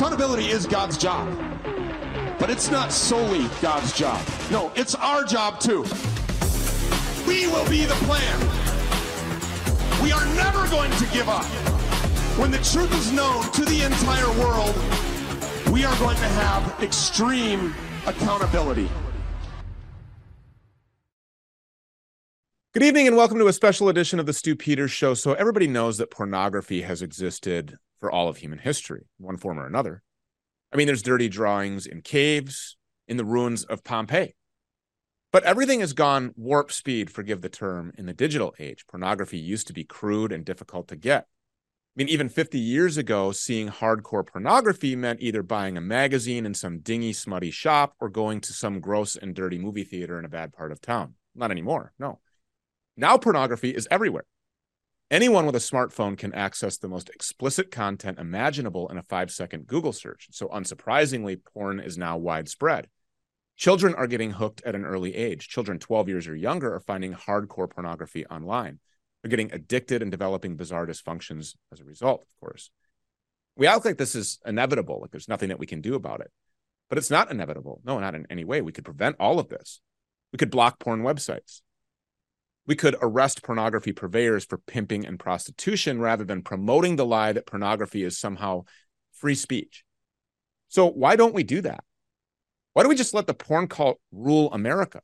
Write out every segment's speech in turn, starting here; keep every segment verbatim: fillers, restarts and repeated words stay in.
Accountability is God's job, but it's not solely God's job. No, it's our job too. We will be the plan. We are never going to give up. When the truth is known to the entire world, we are going to have extreme accountability. Good evening and welcome to a special edition of the Stew Peters Show. So everybody knows that pornography has existed for all of human history, one form or another. I mean, there's dirty drawings in caves, in the ruins of Pompeii. But everything has gone warp speed, forgive the term, in the digital age. Pornography used to be crude and difficult to get. I mean, even fifty years ago, seeing hardcore pornography meant either buying a magazine in some dingy, smutty shop or going to some gross and dirty movie theater in a bad part of town. Not anymore, no. Now pornography is everywhere. Anyone with a smartphone can access the most explicit content imaginable in a five-second Google search. So unsurprisingly, porn is now widespread. Children are getting hooked at an early age. Children twelve years or younger are finding hardcore pornography online. They're getting addicted and developing bizarre dysfunctions as a result, of course. We act like this is inevitable, like there's nothing that we can do about it. But it's not inevitable. No, not in any way. We could prevent all of this. We could block porn websites. We could arrest pornography purveyors for pimping and prostitution rather than promoting the lie that pornography is somehow free speech. So why don't we do that? Why don't we just let the porn cult rule America?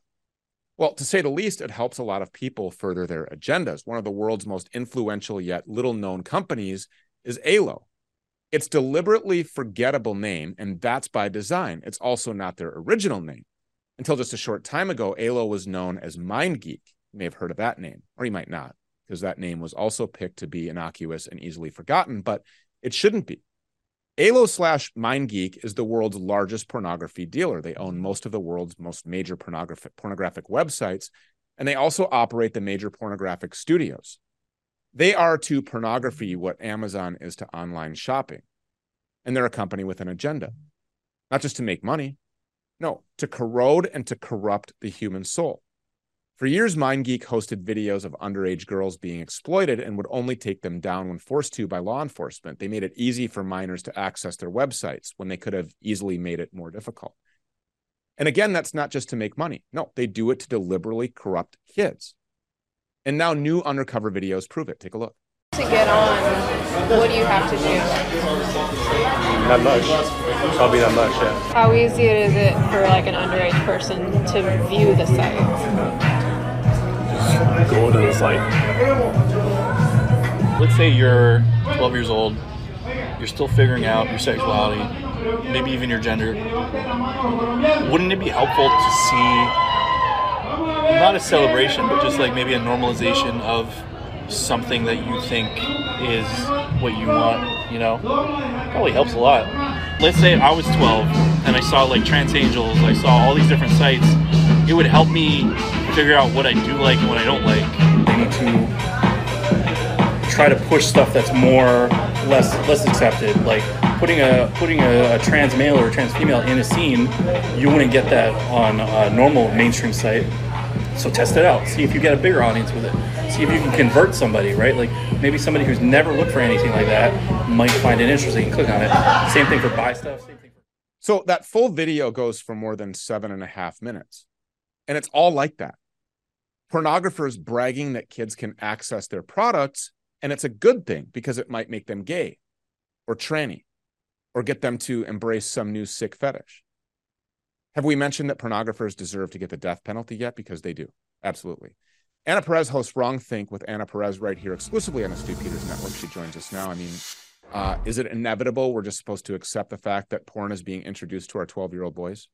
Well, to say the least, it helps a lot of people further their agendas. One of the world's most influential yet little-known companies is Aylo. It's deliberately forgettable name, and that's by design. It's also not their original name. Until just a short time ago, Aylo was known as MindGeek. You may have heard of that name, or you might not, because that name was also picked to be innocuous and easily forgotten, but it shouldn't be. Aylo slash MindGeek is the world's largest pornography dealer. They own most of the world's most major pornographic, pornographic websites, and they also operate the major pornographic studios. They are to pornography what Amazon is to online shopping, and they're a company with an agenda, not just to make money, no, to corrode and to corrupt the human soul. For years, MindGeek hosted videos of underage girls being exploited and would only take them down when forced to by law enforcement. They made it easy for minors to access their websites when they could have easily made it more difficult. And again, that's not just to make money. No, they do it to deliberately corrupt kids. And now new undercover videos prove it. Take a look. To get on, what do you have to do? Not much. Probably not much, yeah. How easy is it for like an underage person to view the site? Go to the site. Let's say you're twelve years old, you're still figuring out your sexuality, maybe even your gender. Wouldn't it be helpful to see, not a celebration, but just like maybe a normalization of something that you think is what you want, you know? Probably helps a lot. Let's say I was twelve and I saw like Trans Angels, I saw all these different sites. It would help me figure out what I do like and what I don't like. They need to try to push stuff that's more less less accepted. Like putting a putting a, a trans male or a trans female in a scene, you wouldn't get that on a normal mainstream site. So test it out. See if you get a bigger audience with it. See if you can convert somebody, right? Like maybe somebody who's never looked for anything like that might find it interesting and click on it. Same thing for buy stuff. Same thing for- so that full video goes for more than seven and a half minutes. And it's all like that. Pornographers bragging that kids can access their products, and it's a good thing because it might make them gay or tranny or get them to embrace some new sick fetish. Have we mentioned that pornographers deserve to get the death penalty yet? Because they do. Absolutely. Anna Perez hosts Wrongthink with Anna Perez right here exclusively on the Stew Peters Network. She joins us now. I mean, uh, is it inevitable? We're just supposed to accept the fact that porn is being introduced to our twelve-year-old boys?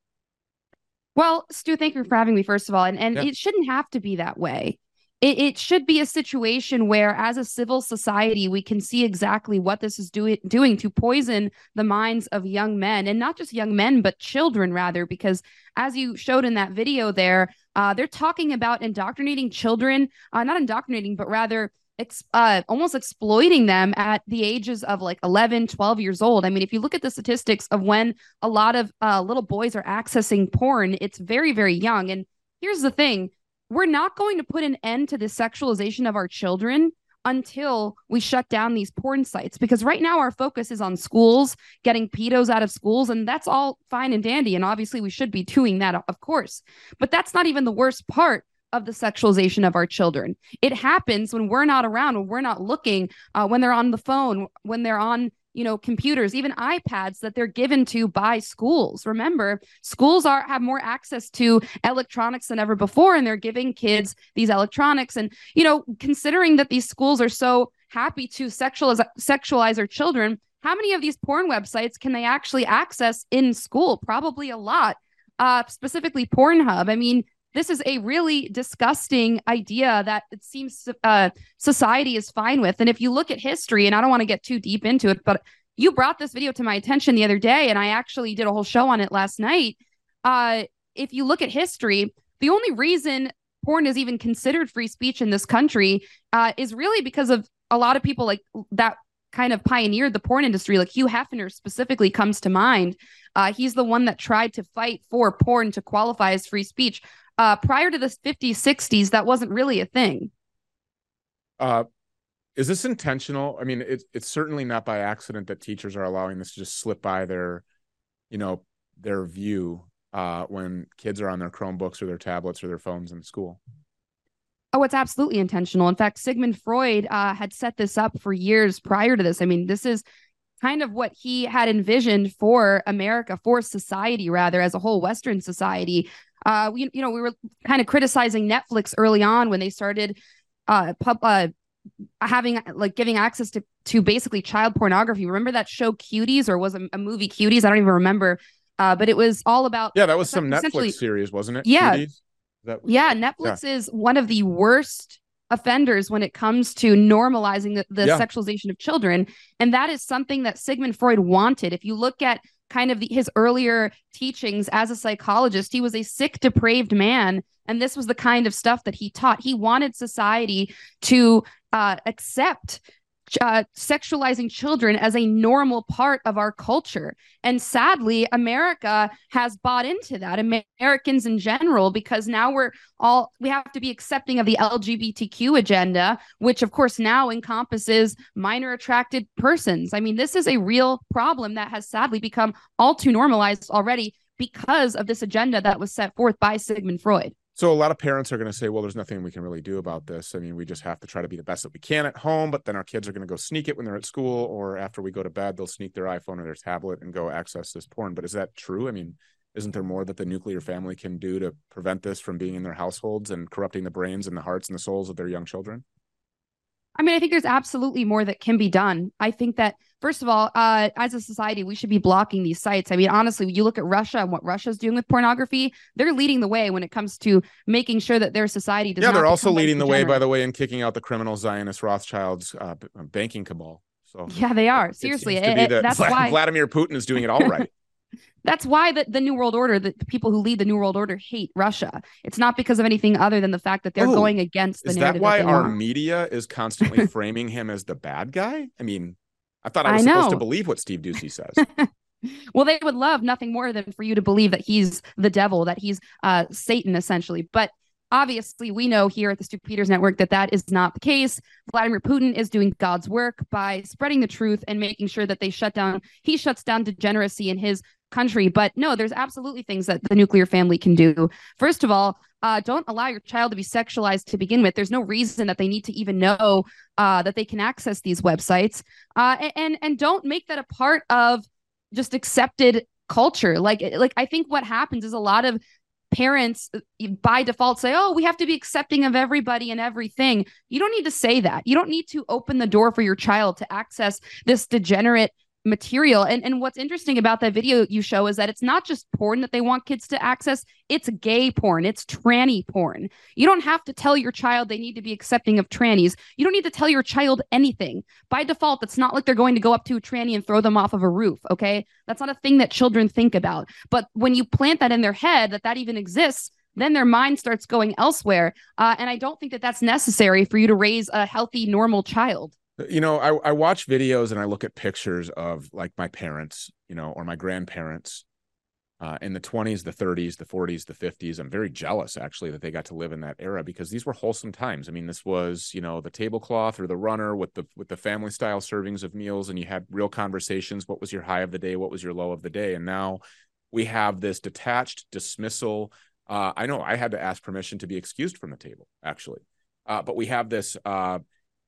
Well, Stu, thank you for having me, first of all. And, and yeah. It shouldn't have to be that way. It, it should be a situation where, as a civil society, we can see exactly what this is do- doing to poison the minds of young men. And not just young men, but children, rather, because as you showed in that video there, uh, they're talking about indoctrinating children, uh, not indoctrinating, but rather Ex- uh, almost exploiting them at the ages of like eleven, twelve years old. I mean, if you look at the statistics of when a lot of uh, little boys are accessing porn, it's very, very young. And here's the thing. We're not going to put an end to the sexualization of our children until we shut down these porn sites. Because right now our focus is on schools, getting pedos out of schools, and that's all fine and dandy. And obviously we should be doing that, of course. But that's not even the worst part of the sexualization of our children. It happens when we're not around, when we're not looking, uh, when they're on the phone, when they're on, you know, computers, even iPads that they're given to by schools. Remember, schools are have more access to electronics than ever before, and they're giving kids these electronics. And, you know, considering that these schools are so happy to sexualize, sexualize our children, how many of these porn websites can they actually access in school? Probably a lot, uh, specifically Pornhub. I mean, this is a really disgusting idea that it seems uh, society is fine with. And if you look at history, and I don't want to get too deep into it, but you brought this video to my attention the other day, and I actually did a whole show on it last night. Uh, if you look at history, the only reason porn is even considered free speech in this country uh, is really because of a lot of people like that kind of pioneered the porn industry. Like Hugh Hefner specifically comes to mind. Uh, he's the one that tried to fight for porn to qualify as free speech. Uh, prior to the fifties, sixties, that wasn't really a thing. Uh, is this intentional? I mean, it, it's certainly not by accident that teachers are allowing this to just slip by their, you know, their view uh, when kids are on their Chromebooks or their tablets or their phones in school. Oh, it's absolutely intentional. In fact, Sigmund Freud uh, had set this up for years prior to this. I mean, this is kind of what he had envisioned for America, for society, rather, as a whole, Western society. Uh, we, you know, we were kind of criticizing Netflix early on when they started uh, pub, uh, having like giving access to, to basically child pornography. Remember that show Cuties, or was it a movie Cuties? I don't even remember. Uh, but it was all about. Yeah, that was some Netflix series, wasn't it? Yeah. That, yeah. Netflix yeah. is one of the worst offenders when it comes to normalizing the, the yeah. sexualization of children. And that is something that Sigmund Freud wanted. If you look at kind of the, his earlier teachings as a psychologist, he was a sick, depraved man. And this was the kind of stuff that he taught. He wanted society to uh, accept uh, sexualizing children as a normal part of our culture. And sadly, America has bought into that, Americans in general, because now we're all, we have to be accepting of the L G B T Q agenda, which of course now encompasses minor attracted persons. I mean, this is a real problem that has sadly become all too normalized already because of this agenda that was set forth by Sigmund Freud. So a lot of parents are going to say, well, there's nothing we can really do about this. I mean, we just have to try to be the best that we can at home, but then our kids are going to go sneak it when they're at school, or after we go to bed, they'll sneak their iPhone or their tablet and go access this porn. But is that true? I mean, isn't there more that the nuclear family can do to prevent this from being in their households and corrupting the brains and the hearts and the souls of their young children? I mean, I think there's absolutely more that can be done. I think that, first of all, uh, as a society, we should be blocking these sites. I mean, honestly, you look at Russia and what Russia's doing with pornography, they're leading the way when it comes to making sure that their society does yeah, not. Yeah, they're also leading the way, by the way, in kicking out the criminal Zionist Rothschilds uh, banking cabal. So yeah, they are. Seriously. It, it, that that's why Vladimir Putin is doing it all right. That's why the, the New World Order, the people who lead the New World Order hate Russia. It's not because of anything other than the fact that they're oh, going against the is narrative. Is that why that our want. media is constantly framing him as the bad guy? I mean, I thought I was I supposed to believe what Steve Doocy says. Well, they would love nothing more than for you to believe that he's the devil, that he's uh, Satan, essentially. But obviously, we know here at the Stew Peters Network that that is not the case. Vladimir Putin is doing God's work by spreading the truth and making sure that they shut down. He shuts down degeneracy in his country. But no, there's absolutely things that the nuclear family can do. First of all, uh, don't allow your child to be sexualized to begin with. There's no reason that they need to even know uh, that they can access these websites. Uh, and and don't make that a part of just accepted culture. Like like I think what happens is a lot of parents by default say, oh, we have to be accepting of everybody and everything. You don't need to say that. You don't need to open the door for your child to access this degenerate material. And and what's interesting about that video you show is that it's not just porn that they want kids to access. It's gay porn. It's tranny porn. You don't have to tell your child they need to be accepting of trannies. You don't need to tell your child anything. By default, it's not like they're going to go up to a tranny and throw them off of a roof, okay? That's not a thing that children think about. But when you plant that in their head, that that even exists, then their mind starts going elsewhere. Uh, and I don't think that that's necessary for you to raise a healthy, normal child. You know, I, I watch videos and I look at pictures of like my parents, you know, or my grandparents. uh, in the twenties, the thirties, the forties, the fifties. I'm very jealous, actually, that they got to live in that era, because these were wholesome times. I mean, this was, you know, the tablecloth or the runner with the with the family style servings of meals, and you had real conversations. What was your high of the day? What was your low of the day? And now we have this detached dismissal. Uh, I know I had to ask permission to be excused from the table, actually. Uh, but we have this uh,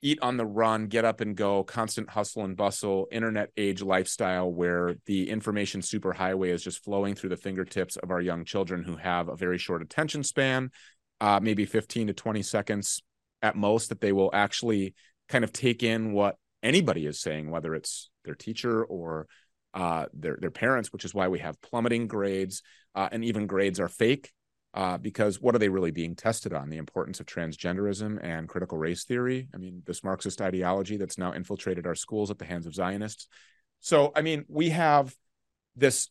eat on the run, get up and go, constant hustle and bustle, internet age lifestyle where the information superhighway is just flowing through the fingertips of our young children who have a very short attention span, uh, maybe fifteen to twenty seconds at most, that they will actually kind of take in what anybody is saying, whether it's their teacher or uh, their, their parents, which is why we have plummeting grades, uh, and even grades are fake. Uh, because what are they really being tested on? The importance of transgenderism and critical race theory. I mean, this Marxist ideology that's now infiltrated our schools at the hands of Zionists. So, I mean, we have this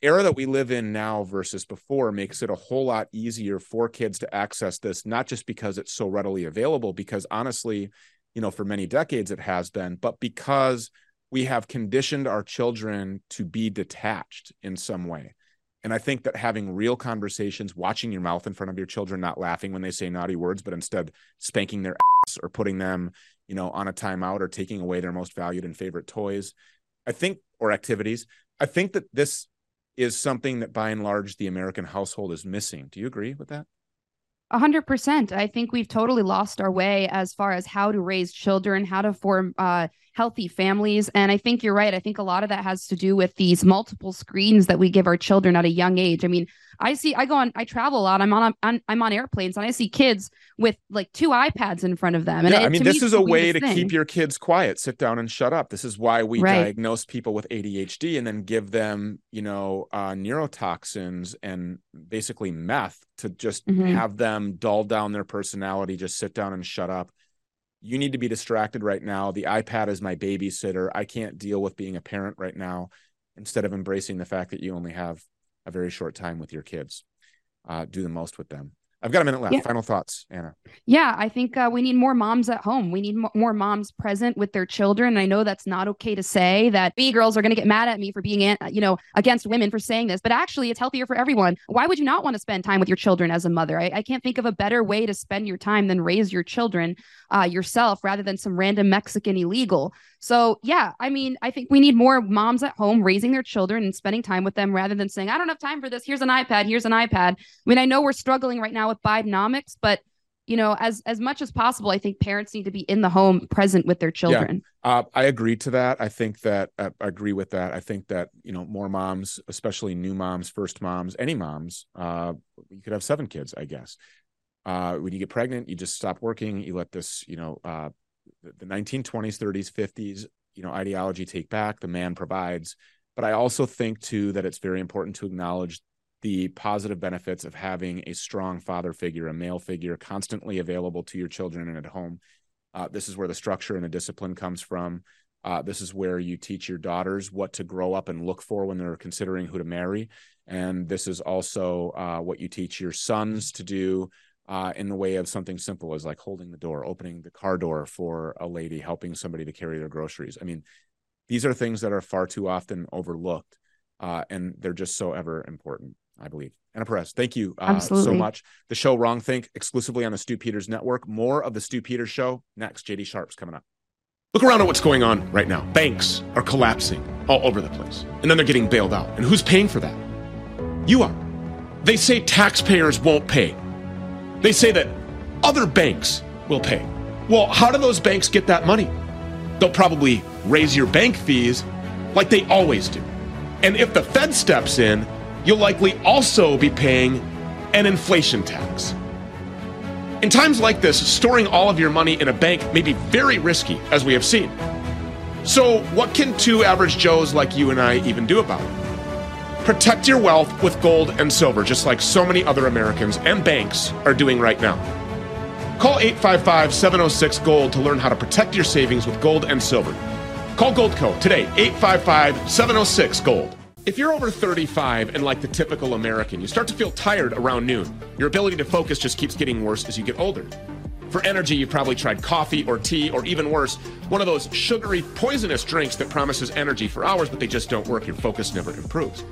era that we live in now versus before makes it a whole lot easier for kids to access this, not just because it's so readily available, because honestly, you know, for many decades it has been, but because we have conditioned our children to be detached in some way. And I think that having real conversations, watching your mouth in front of your children, not laughing when they say naughty words, but instead spanking their ass or putting them, you know, on a timeout or taking away their most valued and favorite toys, I think, or activities. I think that this is something that by and large, the American household is missing. Do you agree with that? A hundred percent. I think we've totally lost our way as far as how to raise children, how to form uh, healthy families. And I think you're right. I think a lot of that has to do with these multiple screens that we give our children at a young age. I mean, I see, I go on, I travel a lot. I'm on, on I'm on airplanes, and I see kids with like two iPads in front of them. And yeah, it, I mean, this me, is a way to thing. keep your kids quiet, sit down and shut up. This is why we right. diagnose people with A D H D and then give them, you know, uh, neurotoxins and basically meth to just mm-hmm. have them dull down their personality, just sit down and shut up. You need to be distracted right now. The iPad is my babysitter. I can't deal with being a parent right now, instead of embracing the fact that you only have a very short time with your kids. Uh, do the most with them. I've got a minute left. Yeah. Final thoughts, Anna. Yeah, I think uh, we need more moms at home. We need m- more moms present with their children. And I know that's not okay to say, that B-girls are going to get mad at me for being, an- you know, against women for saying this, but actually it's healthier for everyone. Why would you not want to spend time with your children as a mother? I, I can't think of a better way to spend your time than raise your children uh, yourself, rather than some random Mexican illegal. So yeah, I mean, I think we need more moms at home raising their children and spending time with them, rather than saying, I don't have time for this. Here's an iPad. Here's an iPad. I mean, I know we're struggling right now with Bidenomics, but you know, as as much as possible, I think parents need to be in the home, present with their children. Yeah, uh, I agree to that. I think that uh, I agree with that. I think that, you know, more moms, especially new moms, first moms, any moms, uh, you could have seven kids, I guess. Uh, when you get pregnant, you just stop working. You let this, you know, uh, the nineteen twenties, thirties, fifties, you know, ideology take back. The man provides. But I also think too that it's very important to acknowledge the positive benefits of having a strong father figure, a male figure, constantly available to your children and at home. Uh, this is where the structure and the discipline comes from. Uh, this is where you teach your daughters what to grow up and look for when they're considering who to marry. And this is also uh, what you teach your sons to do uh, in the way of something simple as like holding the door, opening the car door for a lady, helping somebody to carry their groceries. I mean, these are things that are far too often overlooked, uh, and they're just so ever important, I believe. Anna Perez, thank you uh, so much. The show Wrongthink, exclusively on the Stew Peters Network. More of the Stew Peters Show next. J D Sharp's coming up. Look around at what's going on right now. Banks are collapsing all over the place, and then they're getting bailed out. And who's paying for that? You are. They say taxpayers won't pay. They say that other banks will pay. Well, how do those banks get that money? They'll probably raise your bank fees like they always do. And if the Fed steps in, you'll likely also be paying an inflation tax. In times like this, storing all of your money in a bank may be very risky, as we have seen. So what can two average Joes like you and I even do about it? Protect your wealth with gold and silver, just like so many other Americans and banks are doing right now. Call eight five five, seven oh six, GOLD to learn how to protect your savings with gold and silver. Call Goldco today, eight five five, seven oh six, GOLD. If you're over thirty-five and like the typical American, you start to feel tired around noon. Your ability to focus just keeps getting worse as you get older. For energy, you've probably tried coffee or tea, or even worse, one of those sugary, poisonous drinks that promises energy for hours, but they just don't work. Your focus never improves.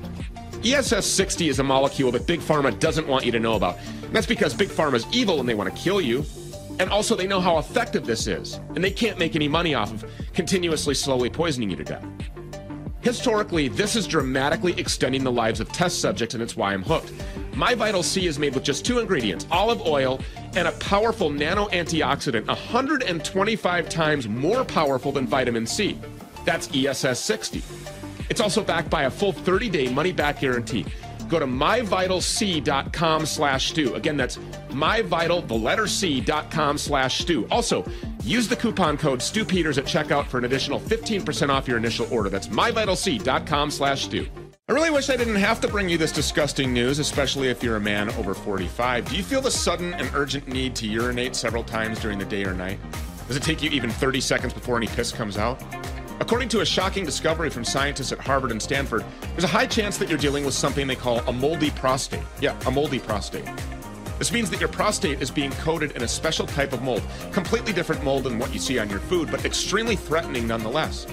E S S sixty is a molecule that Big Pharma doesn't want you to know about. And that's because Big Pharma is evil and they want to kill you. And also they know how effective this is. And they can't make any money off of continuously slowly poisoning you to death. Historically, this is dramatically extending the lives of test subjects, and it's why I'm hooked. My Vital C is made with just two ingredients, olive oil and a powerful nano antioxidant, one hundred twenty-five times more powerful than vitamin C. That's E S S sixty. It's also backed by a full thirty day money-back guarantee. Go to my vital c dot com slash stew. Again, that's myvital, the letter C, dot com slash stew. Also, use the coupon code Stew Peters at checkout for an additional fifteen percent off your initial order. That's my vital c dot com slash stew. I really wish I didn't have to bring you this disgusting news, especially if you're a man over forty-five. Do you feel the sudden and urgent need to urinate several times during the day or night? Does it take you even thirty seconds before any piss comes out? According to a shocking discovery from scientists at Harvard and Stanford, there's a high chance that you're dealing with something they call a moldy prostate. Yeah, a moldy prostate. This means that your prostate is being coated in a special type of mold, completely different mold than what you see on your food, but extremely threatening nonetheless.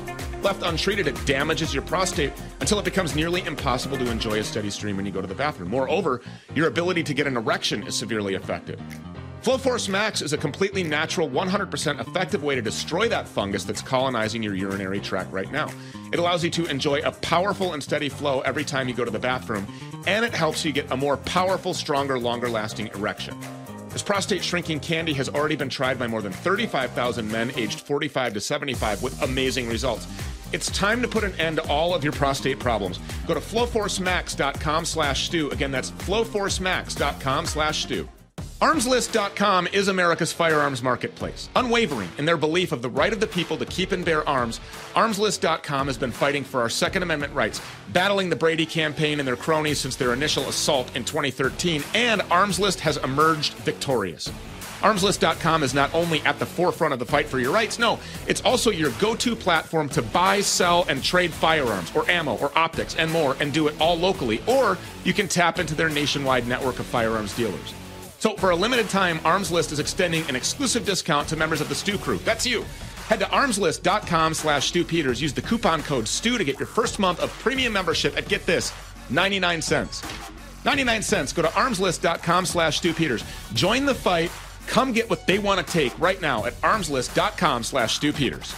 Left untreated, it damages your prostate until it becomes nearly impossible to enjoy a steady stream when you go to the bathroom. Moreover, your ability to get an erection is severely affected. FlowForce Max is a completely natural, one hundred percent effective way to destroy that fungus that's colonizing your urinary tract right now. It allows you to enjoy a powerful and steady flow every time you go to the bathroom, and it helps you get a more powerful, stronger, longer-lasting erection. This prostate-shrinking candy has already been tried by more than thirty-five thousand men aged forty-five to seventy-five with amazing results. It's time to put an end to all of your prostate problems. Go to flow force max dot com slash stew. Again, that's flow force max dot com slash stew. arms list dot com is America's firearms marketplace. Unwavering in their belief of the right of the people to keep and bear arms, arms list dot com has been fighting for our Second Amendment rights, battling the Brady campaign and their cronies since their initial assault in twenty thirteen, and ArmsList has emerged victorious. arms list dot com is not only at the forefront of the fight for your rights, no, it's also your go-to platform to buy, sell, and trade firearms, or ammo, or optics, and more, and do it all locally, or you can tap into their nationwide network of firearms dealers. So for a limited time, ArmsList is extending an exclusive discount to members of the Stew Crew. That's you. Head to arms list dot com slash stew peters. Use the coupon code Stew to get your first month of premium membership at, get this, ninety-nine cents. ninety-nine cents. Go to arms list dot com slash stew peters. Join the fight. Come get what they want to take right now at arms list dot com slash stew peters.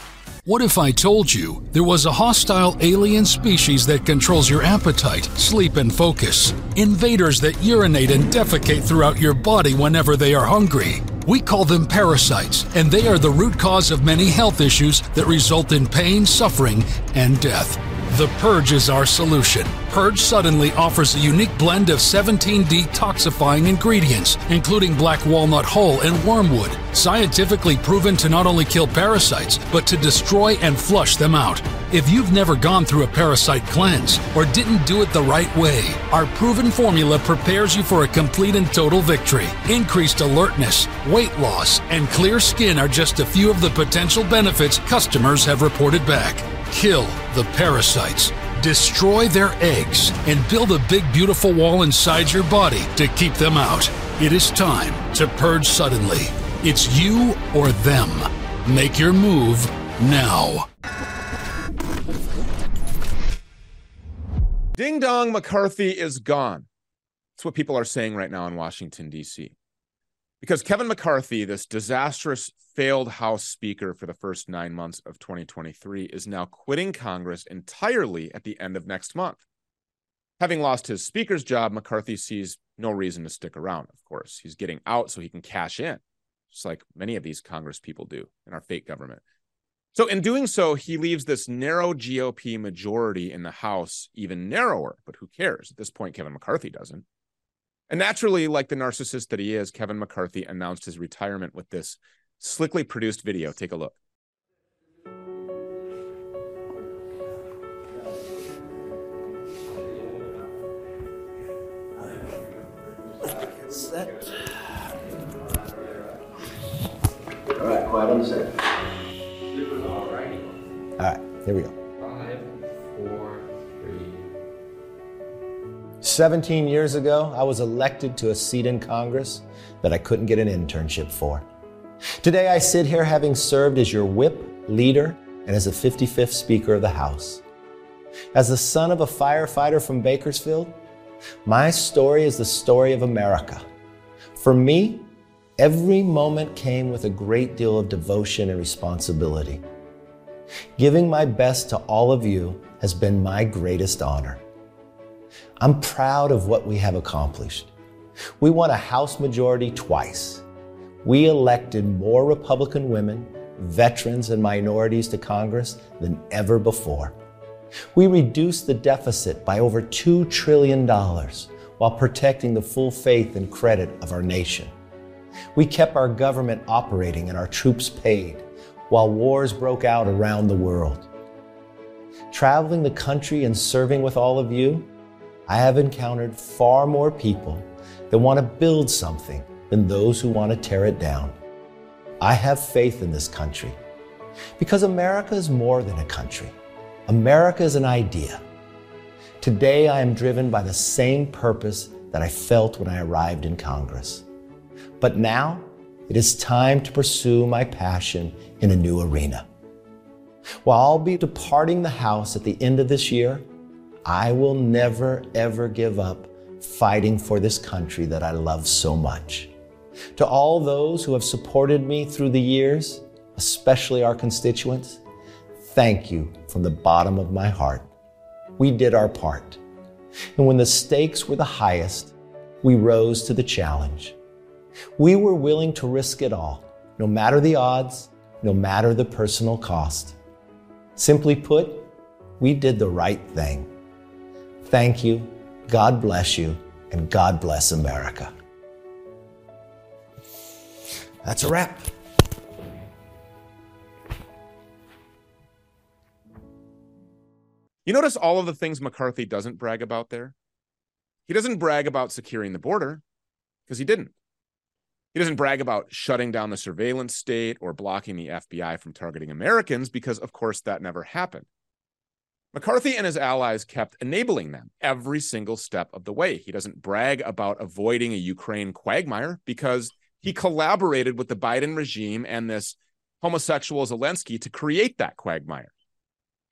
What if I told you there was a hostile alien species that controls your appetite, sleep, and focus? Invaders that urinate and defecate throughout your body whenever they are hungry. We call them parasites, and they are the root cause of many health issues that result in pain, suffering, and death. The Purge is our solution. Purge suddenly offers a unique blend of seventeen detoxifying ingredients, including black walnut hull and wormwood, scientifically proven to not only kill parasites, but to destroy and flush them out. If you've never gone through a parasite cleanse or didn't do it the right way, our proven formula prepares you for a complete and total victory. Increased alertness, weight loss, and clear skin are just a few of the potential benefits customers have reported back. Kill the parasites, destroy their eggs, and build a big, beautiful wall inside your body to keep them out. It is time to purge suddenly. It's you or them. Make your move now. Ding dong, McCarthy is gone. That's what people are saying right now in Washington, D C Because Kevin McCarthy, this disastrous failed House Speaker for the first nine months of twenty twenty-three, is now quitting Congress entirely at the end of next month. Having lost his Speaker's job, McCarthy sees no reason to stick around, of course. He's getting out so he can cash in, just like many of these Congress people do in our fake government. So in doing so, he leaves this narrow G O P majority in the House even narrower, but who cares? At this point, Kevin McCarthy doesn't. And naturally, like the narcissist that he is, Kevin McCarthy announced his retirement with this slickly produced video. Take a look. That's that. All right, quiet on the second. All right. All right, here we go. seventeen years ago, I was elected to a seat in Congress that I couldn't get an internship for. Today, I sit here having served as your whip, leader, and as the fifty-fifth Speaker of the House. As the son of a firefighter from Bakersfield, My story is the story of America. For me, every moment came with a great deal of devotion and responsibility. Giving my best to all of you has been my greatest honor. I'm proud of what we have accomplished. We won a House majority twice. We elected more Republican women, veterans, and minorities to Congress than ever before. We reduced the deficit by over two trillion dollars while protecting the full faith and credit of our nation. We kept our government operating and our troops paid while wars broke out around the world. Traveling the country and serving with all of you, I have encountered far more people that want to build something than those who want to tear it down. I have faith in this country because America is more than a country. America is an idea. Today, I am driven by the same purpose that I felt when I arrived in Congress. But now, it is time to pursue my passion in a new arena. While I'll be departing the House at the end of this year, I will never, ever give up fighting for this country that I love so much. To all those who have supported me through the years, especially our constituents, thank you from the bottom of my heart. We did our part. And when the stakes were the highest, we rose to the challenge. We were willing to risk it all, no matter the odds, no matter the personal cost. Simply put, we did the right thing. Thank you, God bless you, and God bless America. That's a wrap. You notice all of the things McCarthy doesn't brag about there? He doesn't brag about securing the border, because he didn't. He doesn't brag about shutting down the surveillance state or blocking the F B I from targeting Americans, because, of course, that never happened. McCarthy and his allies kept enabling them every single step of the way. He doesn't brag about avoiding a Ukraine quagmire, because he collaborated with the Biden regime and this homosexual Zelensky to create that quagmire.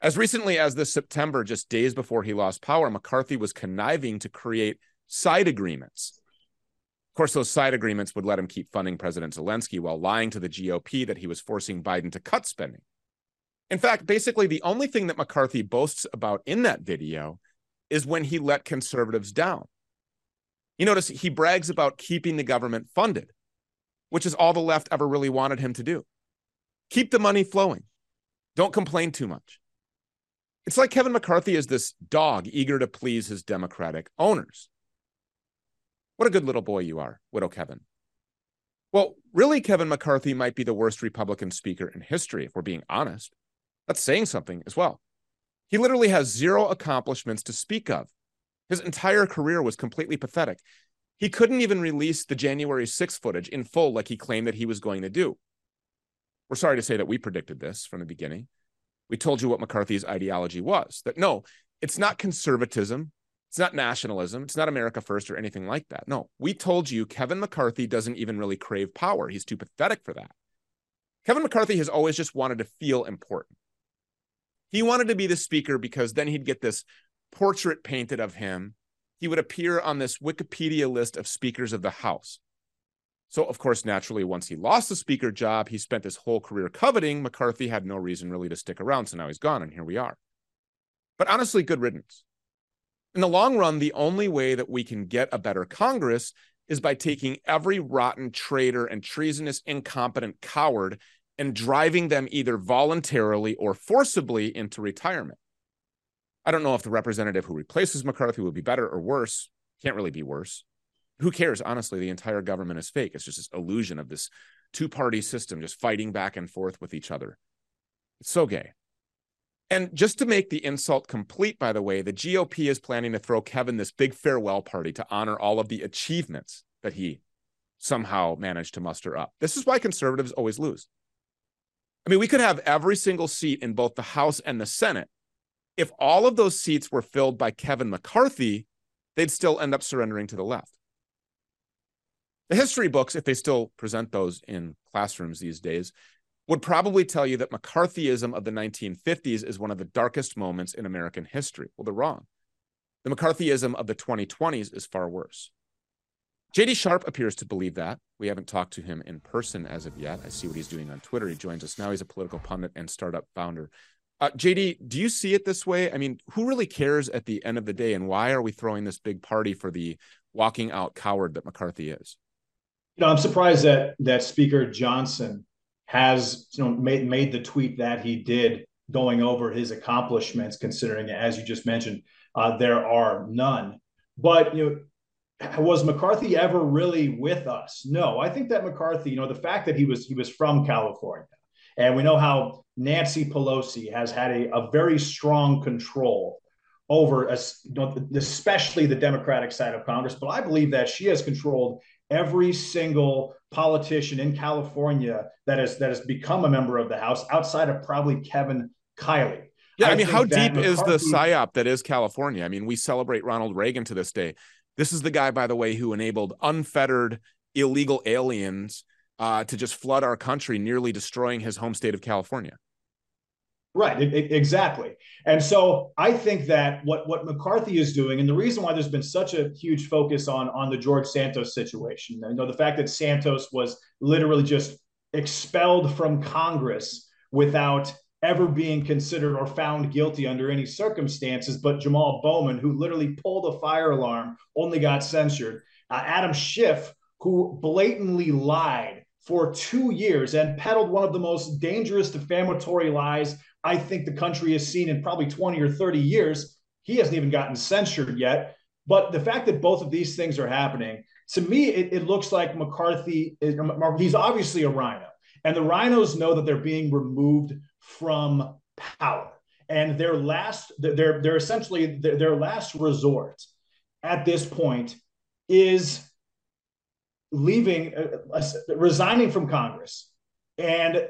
As recently as this September, just days before he lost power, McCarthy was conniving to create side agreements. Of course, those side agreements would let him keep funding President Zelensky while lying to the G O P that he was forcing Biden to cut spending. In fact, basically the only thing that McCarthy boasts about in that video is when he let conservatives down. You notice he brags about keeping the government funded, which is all the left ever really wanted him to do. Keep the money flowing. Don't complain too much. It's like Kevin McCarthy is this dog eager to please his Democratic owners. What a good little boy you are, Widow Kevin. Well, really, Kevin McCarthy might be the worst Republican speaker in history, if we're being honest. That's saying something as well. He literally has zero accomplishments to speak of. His entire career was completely pathetic. He couldn't even release the January sixth footage in full like he claimed that he was going to do. We're sorry to say that we predicted this from the beginning. We told you what McCarthy's ideology was, that no, it's not conservatism, it's not nationalism, it's not America first or anything like that. No, we told you Kevin McCarthy doesn't even really crave power. He's too pathetic for that. Kevin McCarthy has always just wanted to feel important. He wanted to be the speaker because then he'd get this portrait painted of him. He would appear on this Wikipedia list of speakers of the House. So, of course, naturally, once he lost the speaker job, he spent his whole career coveting. McCarthy had no reason really to stick around, so now he's gone, and here we are. But honestly, good riddance. In the long run, the only way that we can get a better Congress is by taking every rotten traitor and treasonous, incompetent coward and driving them either voluntarily or forcibly into retirement. I don't know if the representative who replaces McCarthy will be better or worse. Can't really be worse. Who cares? Honestly, the entire government is fake. It's just this illusion of this two-party system just fighting back and forth with each other. It's so gay. And just to make the insult complete, by the way, the G O P is planning to throw Kevin this big farewell party to honor all of the achievements that he somehow managed to muster up. This is why conservatives always lose. I mean, we could have every single seat in both the House and the Senate. If all of those seats were filled by Kevin McCarthy, they'd still end up surrendering to the left. The history books, if they still present those in classrooms these days, would probably tell you that McCarthyism of the nineteen fifties is one of the darkest moments in American history. Well, they're wrong. The McCarthyism of the twenty twenties is far worse. J D Sharp appears to believe that. We haven't talked to him in person as of yet. I see what he's doing on Twitter. He joins us now. He's a political pundit and startup founder. Uh, J D, do you see it this way? I mean, who really cares at the end of the day? And why are we throwing this big party for the walking out coward that McCarthy is? You know, I'm surprised that that Speaker Johnson has, you know, made, made the tweet that he did going over his accomplishments, considering, as you just mentioned, uh, there are none. But, you know, was McCarthy ever really with us? No, I think that McCarthy, you know, the fact that he was he was from California, and we know how Nancy Pelosi has had a, a very strong control over, a, you know, especially the Democratic side of Congress. But I believe that she has controlled every single politician in California that has that has become a member of the House, outside of probably Kevin Kiley. Yeah, I, I mean, how deep McCarthy- is the psyop that is California? I mean, we celebrate Ronald Reagan to this day. This is the guy, by the way, who enabled unfettered illegal aliens uh, to just flood our country, nearly destroying his home state of California. Right, it, it, exactly. And so I think that what, what McCarthy is doing, and the reason why there's been such a huge focus on, on the George Santos situation, you know, the fact that Santos was literally just expelled from Congress without ever being considered or found guilty under any circumstances, but Jamal Bowman, who literally pulled a fire alarm, only got censured. Uh, Adam Schiff, who blatantly lied for two years and peddled one of the most dangerous defamatory lies I think the country has seen in probably twenty or thirty years. He hasn't even gotten censured yet. But the fact that both of these things are happening, to me, it, it looks like McCarthy, is, he's obviously a rhino. And the rhinos know that they're being removed from power. And their last, they're, they're essentially, their, their last resort at this point is leaving, uh, resigning from Congress. And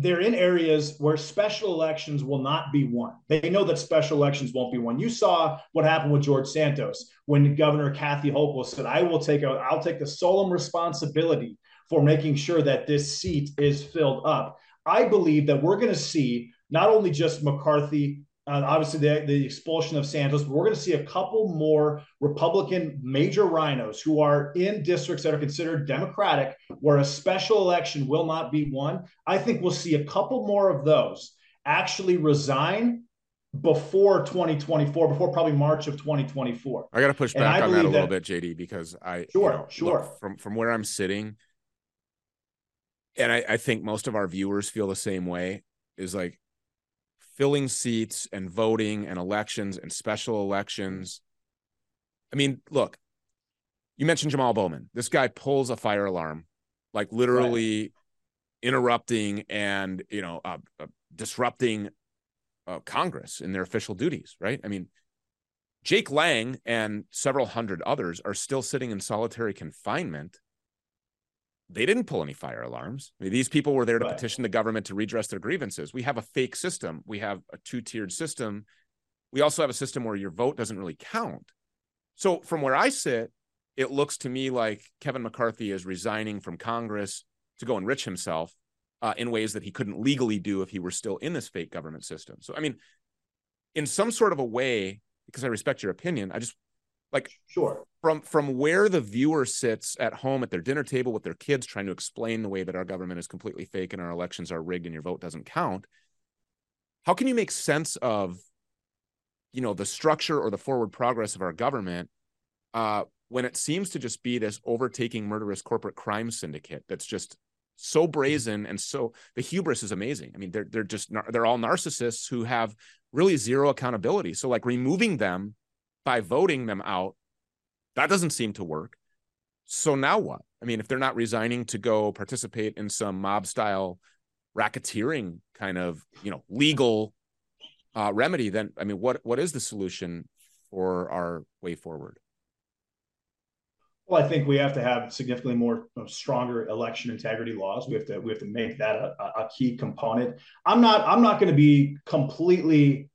they're in areas where special elections will not be won. They know that special elections won't be won. You saw what happened with George Santos when Governor Kathy Hochul said, I will take a, I'll take the solemn responsibility for making sure that this seat is filled up. I believe that we're going to see not only just McCarthy, uh, obviously the, the expulsion of Santos, but we're going to see a couple more Republican major rhinos who are in districts that are considered Democratic, where a special election will not be won. I think we'll see a couple more of those actually resign before twenty twenty-four, before probably March of twenty twenty-four. I got to push back on that a little bit, J D, because I sure, you know, sure. Look, from, from where I'm sitting, and I, I think most of our viewers feel the same way, is like filling seats and voting and elections and special elections. I mean, look, you mentioned Jamal Bowman. This guy pulls a fire alarm, like literally right. interrupting and, you know, uh, uh, disrupting uh, Congress in their official duties, right? I mean, Jake Lang and several hundred others are still sitting in solitary confinement. They didn't pull any fire alarms. I mean, these people were there to right. petition the government to redress their grievances. We have a fake system. We have a two-tiered system. We also have a system where your vote doesn't really count. So from where I sit, it looks to me like Kevin McCarthy is resigning from Congress to go enrich himself uh, in ways that he couldn't legally do if he were still in this fake government system. So, I mean, in some sort of a way, because I respect your opinion, I just Like sure. from from where the viewer sits at home at their dinner table with their kids trying to explain the way that our government is completely fake and our elections are rigged and your vote doesn't count. How can you make sense of, you know, the structure or the forward progress of our government uh, when it seems to just be this overtaking murderous corporate crime syndicate that's just so brazen and so the hubris is amazing. I mean, they're they're just they're all narcissists who have really zero accountability. So like removing them by voting them out, that doesn't seem to work. So now what? I mean, if they're not resigning to go participate in some mob-style racketeering kind of, you know, legal uh, remedy, then, I mean, what what is the solution for our way forward? Well, I think we have to have significantly more uh, stronger election integrity laws. We have to we have to make that a, a key component. I'm not I'm not going to be completely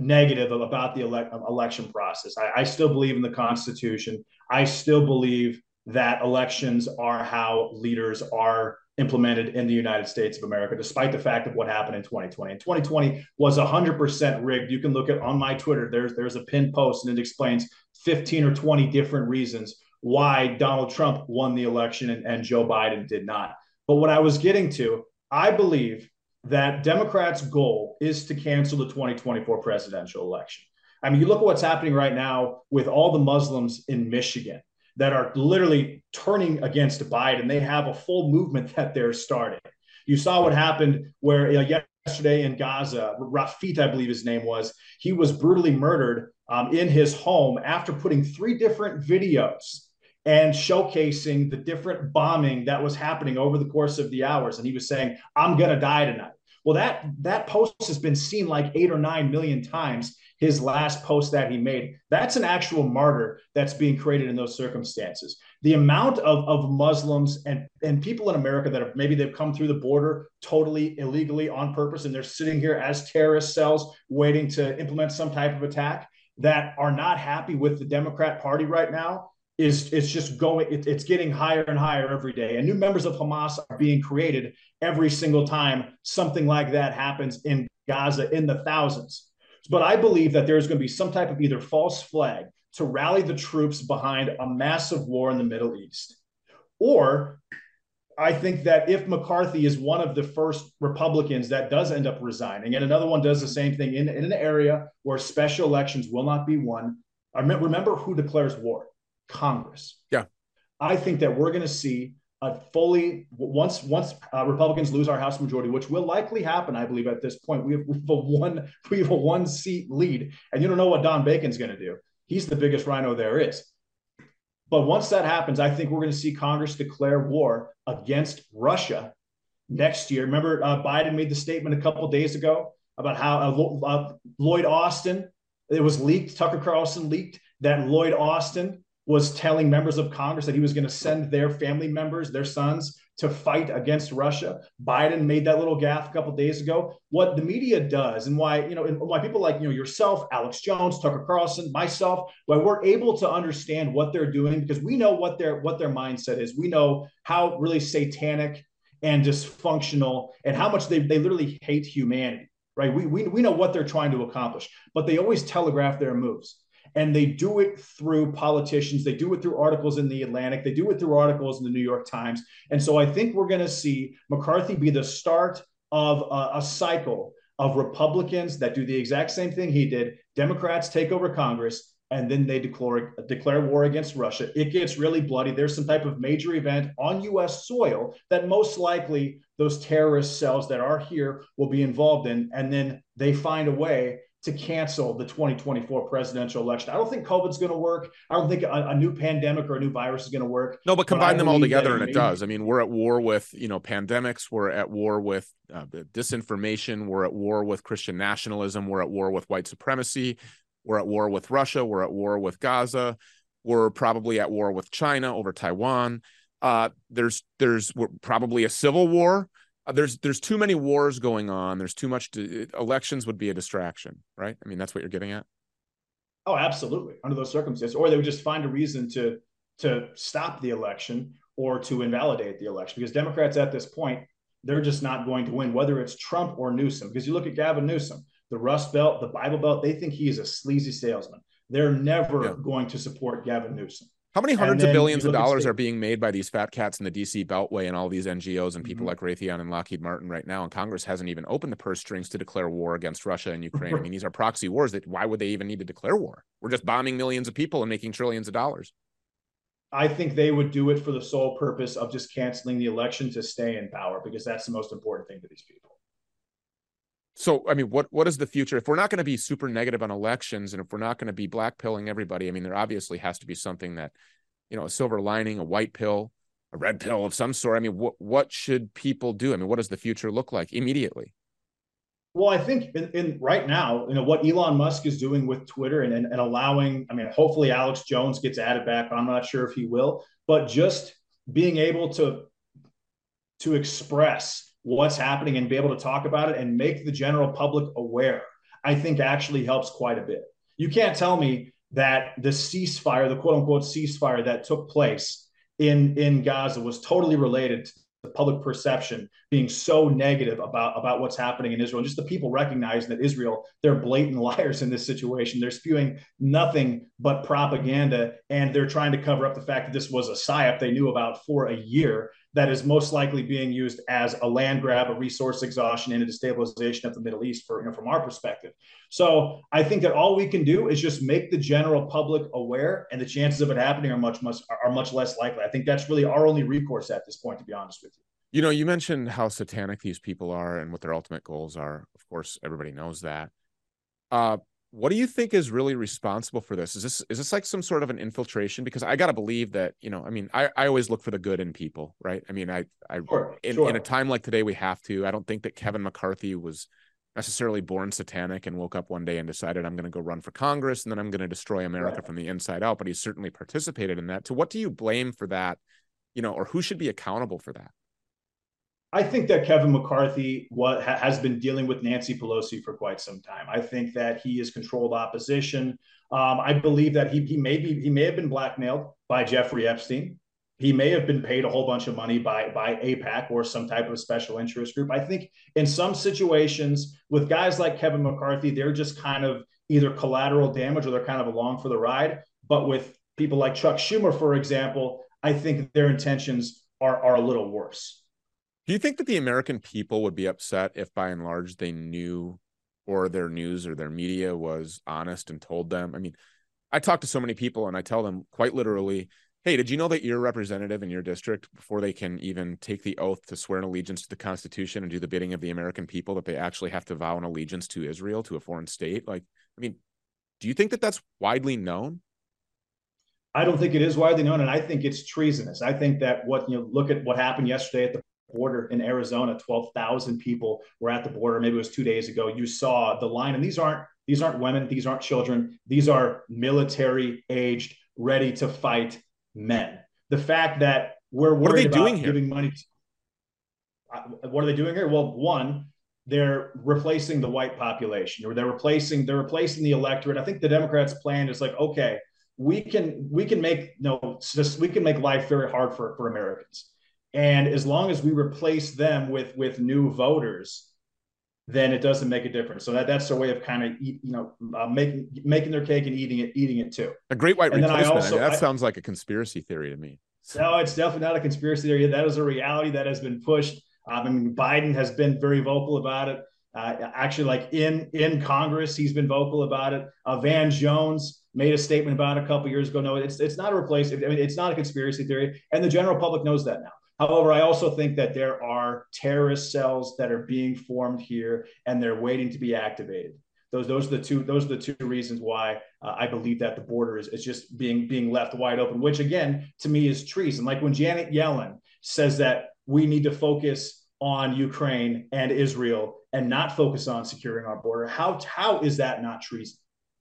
negative about the elect- election process. I, I still believe in the Constitution. I still believe that elections are how leaders are implemented in the United States of America, despite the fact of what happened in twenty twenty. And twenty twenty was one hundred percent rigged. You can look at on my Twitter, there's, there's a pinned post, and it explains fifteen or twenty different reasons why Donald Trump won the election and, and Joe Biden did not. But what I was getting to, I believe that Democrats' goal is to cancel the twenty twenty-four presidential election. I mean, you look at what's happening right now with all the Muslims in Michigan that are literally turning against Biden. They have a full movement that they're starting. You saw what happened where you know, yesterday in Gaza, Rafit, I believe his name was, he was brutally murdered um, in his home after putting three different videos and showcasing the different bombing that was happening over the course of the hours. And he was saying, I'm going to die tonight. Well, that, that post has been seen like eight or nine million times, his last post that he made. That's an actual martyr that's being created in those circumstances. The amount of, of Muslims and, and people in America that have, maybe they've come through the border totally illegally on purpose, and they're sitting here as terrorist cells waiting to implement some type of attack, that are not happy with the Democrat Party right now, is it's just going, it, it's getting higher and higher every day. And new members of Hamas are being created every single time something like that happens in Gaza, in the thousands. But I believe that there's going to be some type of either false flag to rally the troops behind a massive war in the Middle East. Or I think that if McCarthy is one of the first Republicans that does end up resigning, and another one does the same thing in, in an area where special elections will not be won, remember who declares war? Congress. Yeah. I think that we're going to see a fully, once once uh, Republicans lose our House majority, which will likely happen, I believe, at this point. We have, we have a one we have a one seat lead, and you don't know what Don Bacon's going to do. He's the biggest rhino there is. But once that happens, I think we're going to see Congress declare war against Russia next year. Remember, uh, Biden made the statement a couple of days ago about how uh, uh, Lloyd Austin, it was leaked, Tucker Carlson leaked that Lloyd Austin was telling members of Congress that he was going to send their family members, their sons, to fight against Russia. Biden made that little gaffe a couple of days ago. What the media does, and why, you know, and why people like, you know, yourself, Alex Jones, Tucker Carlson, myself, why we're able to understand what they're doing, because we know what their what their mindset is. We know how really satanic and dysfunctional and how much they, they literally hate humanity, right? We, we, we know what they're trying to accomplish, but they always telegraph their moves. And they do it through politicians. They do it through articles in the Atlantic. They do it through articles in the New York Times. And so I think we're going to see McCarthy be the start of a, a cycle of Republicans that do the exact same thing he did. Democrats take over Congress, and then they declare, declare war against Russia. It gets really bloody. There's some type of major event on U S soil that most likely those terrorist cells that are here will be involved in. And then they find a way to cancel the twenty twenty-four presidential election. I don't think COVID's going to work. I don't think a, a new pandemic or a new virus is going to work. No, but combine but them all together and it does. I mean, we're at war with, you know, pandemics. We're at war with uh, disinformation. We're at war with Christian nationalism. We're at war with white supremacy. We're at war with Russia. We're at war with Gaza. We're probably at war with China over Taiwan. Uh, there's there's we're probably a civil war. There's there's too many wars going on. There's too much. To, elections would be a distraction, right? I mean, that's what you're getting at. Oh, absolutely. Under those circumstances, or they would just find a reason to to stop the election or to invalidate the election, because Democrats at this point, they're just not going to win, whether it's Trump or Newsom. Because you look at Gavin Newsom, the Rust Belt, the Bible Belt, they think he is a sleazy salesman. They're never yeah. going to support Gavin Newsom. How many hundreds of billions of dollars are being made by these fat cats in the D C Beltway and all these N G Os and people mm-hmm. like Raytheon and Lockheed Martin right now? And Congress hasn't even opened the purse strings to declare war against Russia and Ukraine. I mean, these are proxy wars. That why would they even need to declare war? We're just bombing millions of people and making trillions of dollars. I think they would do it for the sole purpose of just canceling the election to stay in power, because that's the most important thing to these people. So, I mean, what what is the future? If we're not going to be super negative on elections, and if we're not going to be black pilling everybody, I mean, there obviously has to be something that, you know, a silver lining, a white pill, a red pill of some sort. I mean, what what should people do? I mean, what does the future look like immediately? Well, I think in, in right now, you know, what Elon Musk is doing with Twitter and, and, and allowing, I mean, hopefully Alex Jones gets added back, but I'm not sure if he will, but just being able to to express what's happening and be able to talk about it and make the general public aware, I think actually helps quite a bit. You can't tell me that the ceasefire, the quote unquote ceasefire that took place in, in Gaza was totally related the public perception being so negative about, about what's happening in Israel, and just the people recognizing that Israel, they're blatant liars in this situation. They're spewing nothing but propaganda, and they're trying to cover up the fact that this was a psyop they knew about for a year that is most likely being used as a land grab, a resource exhaustion, and a destabilization of the Middle East for, you know, from our perspective. So I think that all we can do is just make the general public aware, and the chances of it happening are much, much, are much less likely. I think that's really our only recourse at this point, to be honest with you. You know, you mentioned how satanic these people are and what their ultimate goals are. Of course, everybody knows that. Uh, what do you think is really responsible for this? Is this, is this like some sort of an infiltration? Because I got to believe that, you know, I mean, I, I always look for the good in people, right? I mean, I, I sure, in, sure. in a time like today, we have to. I don't think that Kevin McCarthy was necessarily born satanic and woke up one day and decided, I'm going to go run for Congress and then I'm going to destroy America right. from the inside out. But he certainly participated in that. So what do you blame for that, you know, or who should be accountable for that? I think that Kevin McCarthy what, ha, has been dealing with Nancy Pelosi for quite some time. I think that he has controlled opposition. Um, I believe that he, he, may be, he may have been blackmailed by Jeffrey Epstein. He may have been paid a whole bunch of money by, by AIPAC or some type of special interest group. I think in some situations with guys like Kevin McCarthy, they're just kind of either collateral damage or they're kind of along for the ride. But with people like Chuck Schumer, for example, I think their intentions are, are a little worse. Do you think that the American people would be upset if, by and large, they knew, or their news or their media was honest and told them? I mean, I talk to so many people and I tell them quite literally, hey, did you know that your representative in your district, before they can even take the oath to swear an allegiance to the Constitution and do the bidding of the American people, that they actually have to vow an allegiance to Israel, to a foreign state? Like, I mean, do you think that that's widely known? I don't think it is widely known, and I think it's treasonous. I think that what, you know, look at what happened yesterday at the border in Arizona. Twelve thousand people were at the border. Maybe it was two days ago. You saw the line, and these aren't these aren't women. These aren't children. These are military aged, ready to fight men. The fact that we're worried what are they about doing here? Giving money. To, what are they doing here? Well, one, they're replacing the white population, or they're replacing they're replacing the electorate. I think the Democrats' plan is like, okay, we can we can make no, just, we can make life very hard for, for Americans. And as long as we replace them with with new voters, then it doesn't make a difference. So that, that's their way of kind of, you know, uh, making making their cake and eating it, eating it too. A great white and replacement. Also, that I, sounds like a conspiracy theory to me. No, it's definitely not a conspiracy theory. That is a reality that has been pushed. Um, I mean, Biden has been very vocal about it. Uh, actually, like in in Congress, he's been vocal about it. Uh, Van Jones made a statement about it a couple of years ago. No, it's it's not a replacement. I mean, it's not a conspiracy theory, and the general public knows that now. However, I also think that there are terrorist cells that are being formed here, and they're waiting to be activated. Those, those are the two. Those are the two reasons why uh, I believe that the border is, is just being being left wide open, which again, to me, is treason. Like when Janet Yellen says that we need to focus on Ukraine and Israel and not focus on securing our border, how how is that not treason?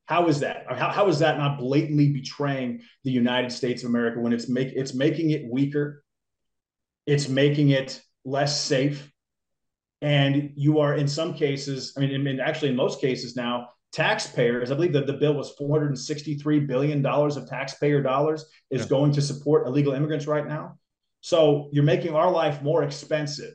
How is that? How, how is that not blatantly betraying the United States of America when it's make it's making it weaker? It's making it less safe. And you are, in some cases, I mean, I mean actually in most cases now, taxpayers, I believe that the bill was four hundred sixty-three billion dollars of taxpayer dollars is yeah. going to support illegal immigrants right now. So you're making our life more expensive.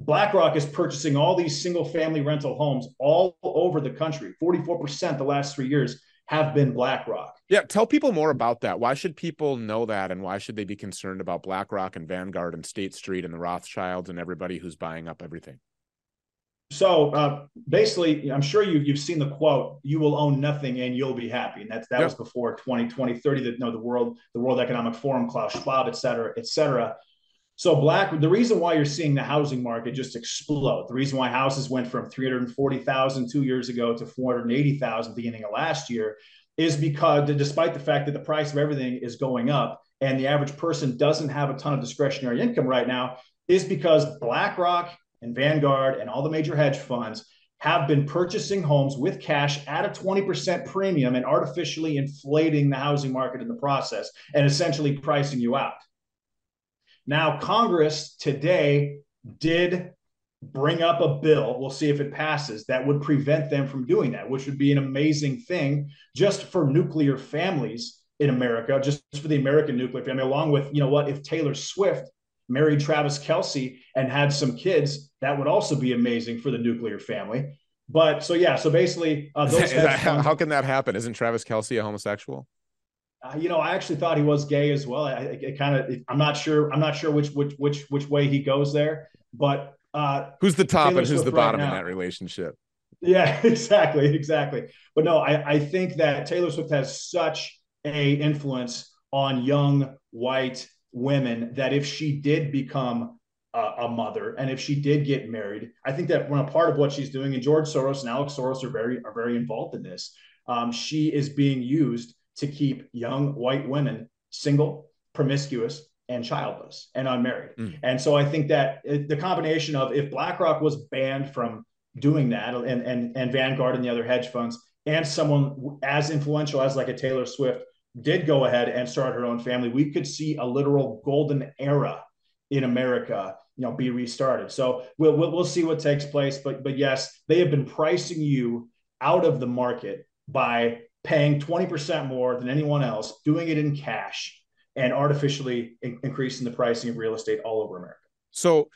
BlackRock is purchasing all these single family rental homes all over the country. forty-four percent the last three years have been BlackRock. Yeah, tell people more about that. Why should people know that, and why should they be concerned about BlackRock and Vanguard and State Street and the Rothschilds and everybody who's buying up everything? So uh, basically, I'm sure you, you've seen the quote, you will own nothing and you'll be happy. And that's, that yep. was before twenty twenty, thirty, that, you know, the World the World Economic Forum, Klaus Schwab, et cetera, et cetera. So Black, the reason why you're seeing the housing market just explode, the reason why houses went from three hundred forty thousand two years ago to four hundred eighty thousand beginning of last year is because, despite the fact that the price of everything is going up and the average person doesn't have a ton of discretionary income right now, is because BlackRock and Vanguard and all the major hedge funds have been purchasing homes with cash at a twenty percent premium and artificially inflating the housing market in the process and essentially pricing you out. Now, Congress today did bring up a bill, we'll see if it passes, that would prevent them from doing that, which would be an amazing thing just for nuclear families in America, just for the American nuclear family, along with, you know what, if Taylor Swift married Travis Kelce and had some kids, that would also be amazing for the nuclear family. But so, yeah, so basically, uh, those that, funds, how can that happen? Isn't Travis Kelce a homosexual? Uh, you know, I actually thought he was gay as well. I, it, it kind of, I'm not sure. I'm not sure which which which which way he goes there. But uh, who's the top Taylor and who's Swift the bottom right in that relationship? Yeah, exactly, exactly. But no, I, I think that Taylor Swift has such a influence on young white women that if she did become a, a mother and if she did get married, I think that when a part of what she's doing, and George Soros and Alex Soros are very are very involved in this, um, she is being used to keep young white women single, promiscuous, and childless and unmarried. Mm. And so I think that the combination of if BlackRock was banned from doing that, and and and Vanguard and the other hedge funds, and someone as influential as like a Taylor Swift did go ahead and start her own family, we could see a literal golden era in America, you know, be restarted. So we'll we'll, we'll see what takes place. But but yes, they have been pricing you out of the market by paying twenty percent more than anyone else, doing it in cash, and artificially in- increasing the pricing of real estate all over America. So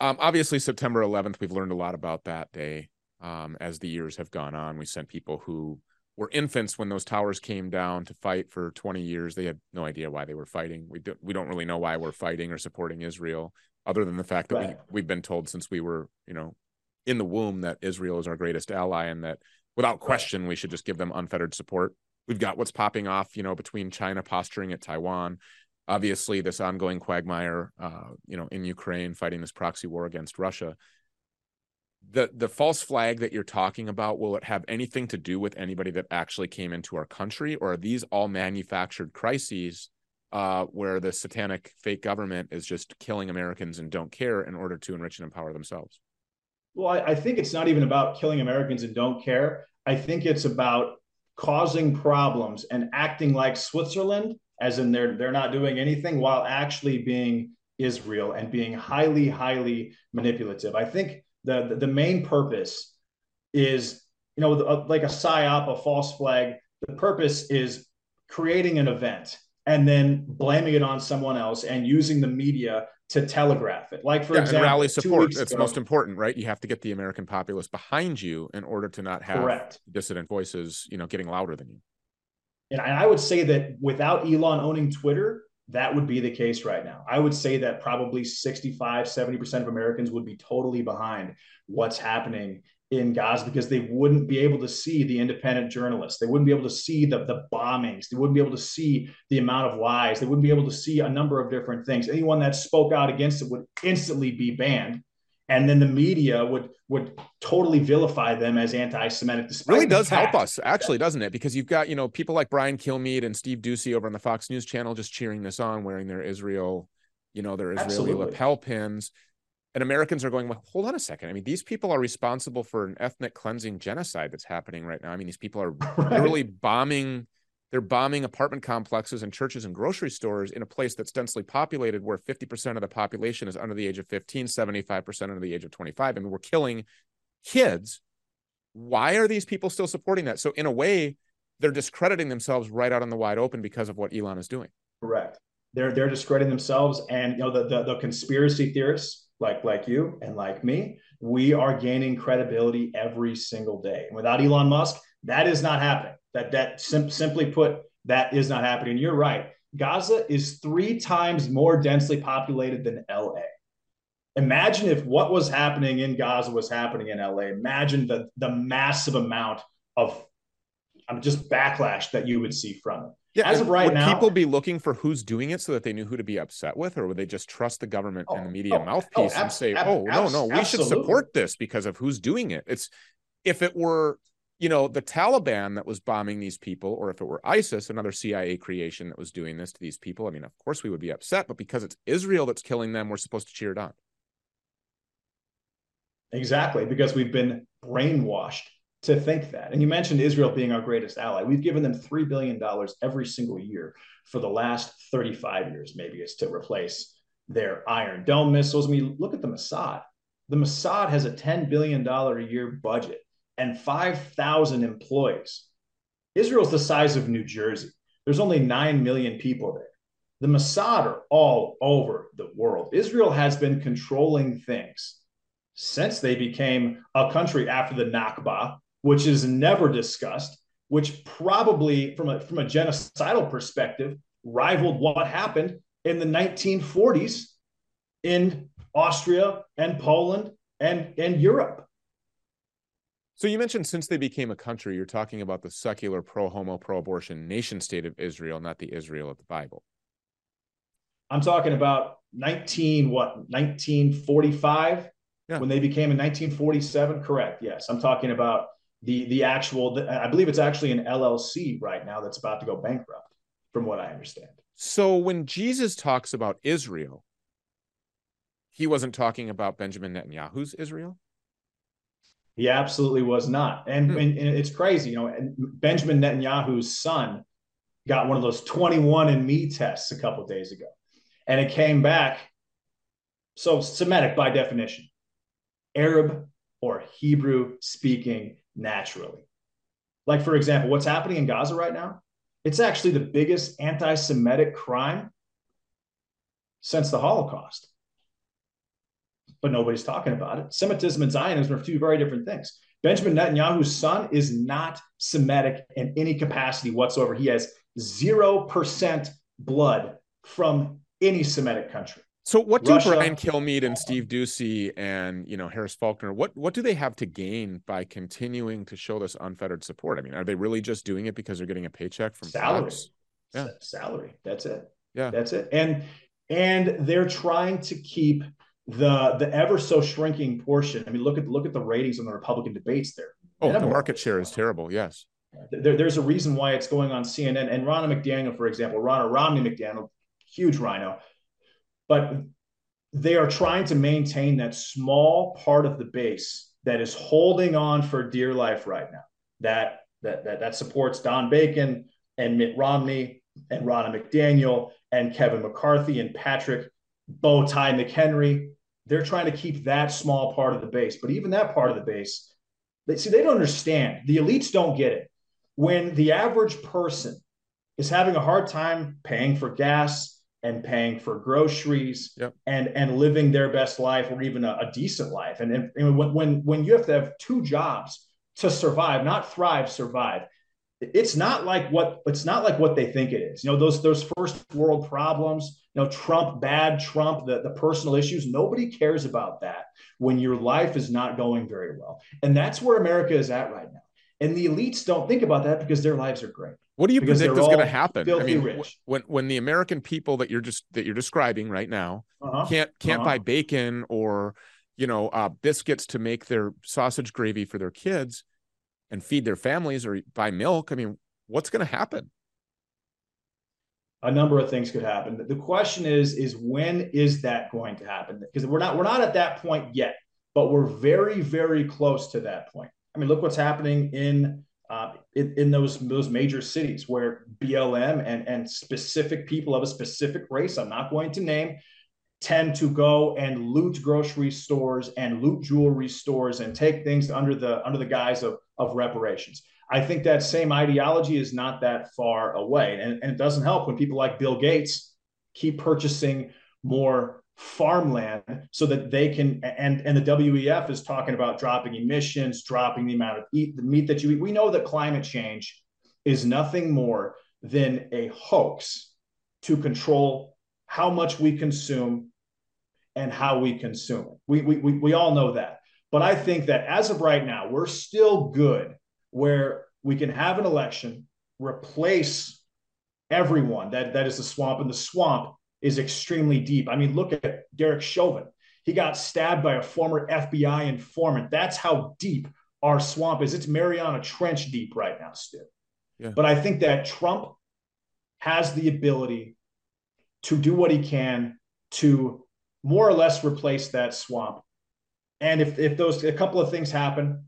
Um, obviously, September eleventh, we've learned a lot about that day um, as the years have gone on. We sent people who were infants when those towers came down to fight for twenty years. They had no idea why they were fighting. We don't, we don't really know why we're fighting or supporting Israel, other than the fact that right. we, we've been told since we were, you know, in the womb that Israel is our greatest ally and that without question, we should just give them unfettered support. We've got what's popping off, you know, between China posturing at Taiwan. Obviously, this ongoing quagmire, uh, you know, in Ukraine, fighting this proxy war against Russia. The the false flag that you're talking about, will it have anything to do with anybody that actually came into our country? Or are these all manufactured crises uh, where the satanic fake government is just killing Americans and don't care in order to enrich and empower themselves? Well, I, I think it's not even about killing Americans and don't care. I think it's about causing problems and acting like Switzerland, as in they're, they're not doing anything, while actually being Israel and being highly, highly manipulative. I think the, the, the main purpose is, you know, a, like a PSYOP, a false flag. The purpose is creating an event and then blaming it on someone else and using the media to telegraph it. Like, for yeah, example, and rally support. That's ago, most important, right? You have to get the American populace behind you in order to not have correct. dissident voices, you know, getting louder than you. And I would say that without Elon owning Twitter, that would be the case right now. I would say that probably sixty-five, seventy percent of Americans would be totally behind what's happening in Gaza, because they wouldn't be able to see the independent journalists. They wouldn't be able to see the, the bombings. They wouldn't be able to see the amount of lies. They wouldn't be able to see a number of different things. Anyone that spoke out against it would instantly be banned. And then the media would would totally vilify them as anti-Semitic. Despite really does help us, actually, doesn't it? Because you've got, you know, people like Brian Kilmeade and Steve Doocy over on the Fox News channel just cheering this on, wearing their Israel, you know, their Israeli absolutely. Lapel pins. And Americans are going, well, hold on a second. I mean, these people are responsible for an ethnic cleansing genocide that's happening right now. I mean, these people are right. literally bombing. They're bombing apartment complexes and churches and grocery stores in a place that's densely populated, where fifty percent of the population is under the age of fifteen, seventy-five percent under the age of twenty-five. I mean, we're killing kids. Why are these people still supporting that? So in a way, they're discrediting themselves right out in the wide open because of what Elon is doing. Correct. They're they're discrediting themselves. And, you know, the the, the conspiracy theorists like like you and like me, we are gaining credibility every single day. And without Elon Musk, that is not happening. That that sim- simply put, that is not happening. You're right. Gaza is three times more densely populated than L A. Imagine if what was happening in Gaza was happening in L A. Imagine the, the massive amount of um, just backlash that you would see from it. Yeah, as of right would now, would people be looking for who's doing it so that they knew who to be upset with, or would they just trust the government oh, and the media oh, mouthpiece oh, abs- and say, ab- "Oh no, no, we absolutely. should support this because of who's doing it"? It's if it were. You know, the Taliban that was bombing these people, or if it were ISIS, another C I A creation that was doing this to these people, I mean, of course we would be upset, but because it's Israel that's killing them, we're supposed to cheer it on. Exactly, because we've been brainwashed to think that. And you mentioned Israel being our greatest ally. We've given them three billion dollars every single year for the last thirty-five years, maybe it's to replace their Iron Dome missiles. I mean, look at the Mossad. The Mossad has a ten billion dollars a year budget and five thousand employees. Israel's the size of New Jersey. There's only nine million people there. the Mossad are all over the world. Israel has been controlling things since they became a country after the Nakba, which is never discussed, which probably from a, from a genocidal perspective rivaled what happened in the nineteen forties in Austria and Poland and, and Europe. So you mentioned since they became a country, you're talking about the secular pro-homo, pro-abortion nation state of Israel, not the Israel of the Bible. I'm talking about nineteen, what, nineteen forty-five? Yeah. When they became in nineteen forty-seven, correct? Yes, I'm talking about the the actual. The, I believe it's actually an L L C right now that's about to go bankrupt, from what I understand. So when Jesus talks about Israel, he wasn't talking about Benjamin Netanyahu's Israel. He absolutely was not, and hmm. and, and it's crazy, you know. And Benjamin Netanyahu's son got one of those twenty-one and me tests a couple of days ago, and it came back so Semitic by definition. Arab or Hebrew speaking naturally. Like, for example, what's happening in Gaza right now? It's actually the biggest anti-Semitic crime since the Holocaust. But nobody's talking about it. Semitism and Zionism are two very different things. Benjamin Netanyahu's son is not Semitic in any capacity whatsoever. He has zero percent blood from any Semitic country. So what do Russia, Brian Kilmeade and Steve Doocy and, you know, Harris Faulkner, what, what do they have to gain by continuing to show this unfettered support? I mean, are they really just doing it because they're getting a paycheck from salary? Yeah. Salary. That's it. Yeah, that's it. And and they're trying to keep the the ever so shrinking portion. I mean, look at look at the ratings on the Republican debates there. Oh, the market share is terrible. Yes. There, there's a reason why it's going on C N N. And Ronna McDaniel, for example, Ronna Romney McDaniel, huge rhino. But they are trying to maintain that small part of the base that is holding on for dear life right now, that that that, that supports Don Bacon and Mitt Romney and Ronna McDaniel and Kevin McCarthy and Patrick Bowtie McHenry. They're trying to keep that small part of the base. But even that part of the base, they, see, they don't understand. The elites don't get it. When the average person is having a hard time paying for gas, and paying for groceries, yep. and, and living their best life or even a, a decent life. And, and, and when, when you have to have two jobs to survive, not thrive, survive, it's not like what, it's not like what they think it is. You know, those, those first world problems, you know, Trump, bad Trump, the, the personal issues, nobody cares about that when your life is not going very well. And that's where America is at right now. And the elites don't think about that because their lives are great. What do you because predict is going to happen? I mean, rich. when when the American people that you're just that you're describing right now uh-huh. can't can't uh-huh. buy bacon or you know uh, biscuits to make their sausage gravy for their kids and feed their families or buy milk, I mean, what's going to happen? A number of things could happen. The question is is when is that going to happen? Because we're not we're not at that point yet, but we're very very close to that point. I mean, look what's happening in uh, in, in those those major cities where B L M and, and specific people of a specific race, I'm not going to name, tend to go and loot grocery stores and loot jewelry stores and take things under the under the guise of, of reparations. I think that same ideology is not that far away. And, and it doesn't help when people like Bill Gates keep purchasing more farmland so that they can, and, and the W E F is talking about dropping emissions, dropping the amount of eat, the meat that you eat. We know that climate change is nothing more than a hoax to control how much we consume and how we consume it. We, we, we, we all know that. But I think that as of right now, we're still good where we can have an election, replace everyone that, that is the swamp, and the swamp is extremely deep. I mean, look at Derek Chauvin. He got stabbed by a former F B I informant. That's how deep our swamp is. It's Mariana Trench deep right now, Stu. Yeah. But I think that Trump has the ability to do what he can to more or less replace that swamp. And if, if those, a couple of things happen,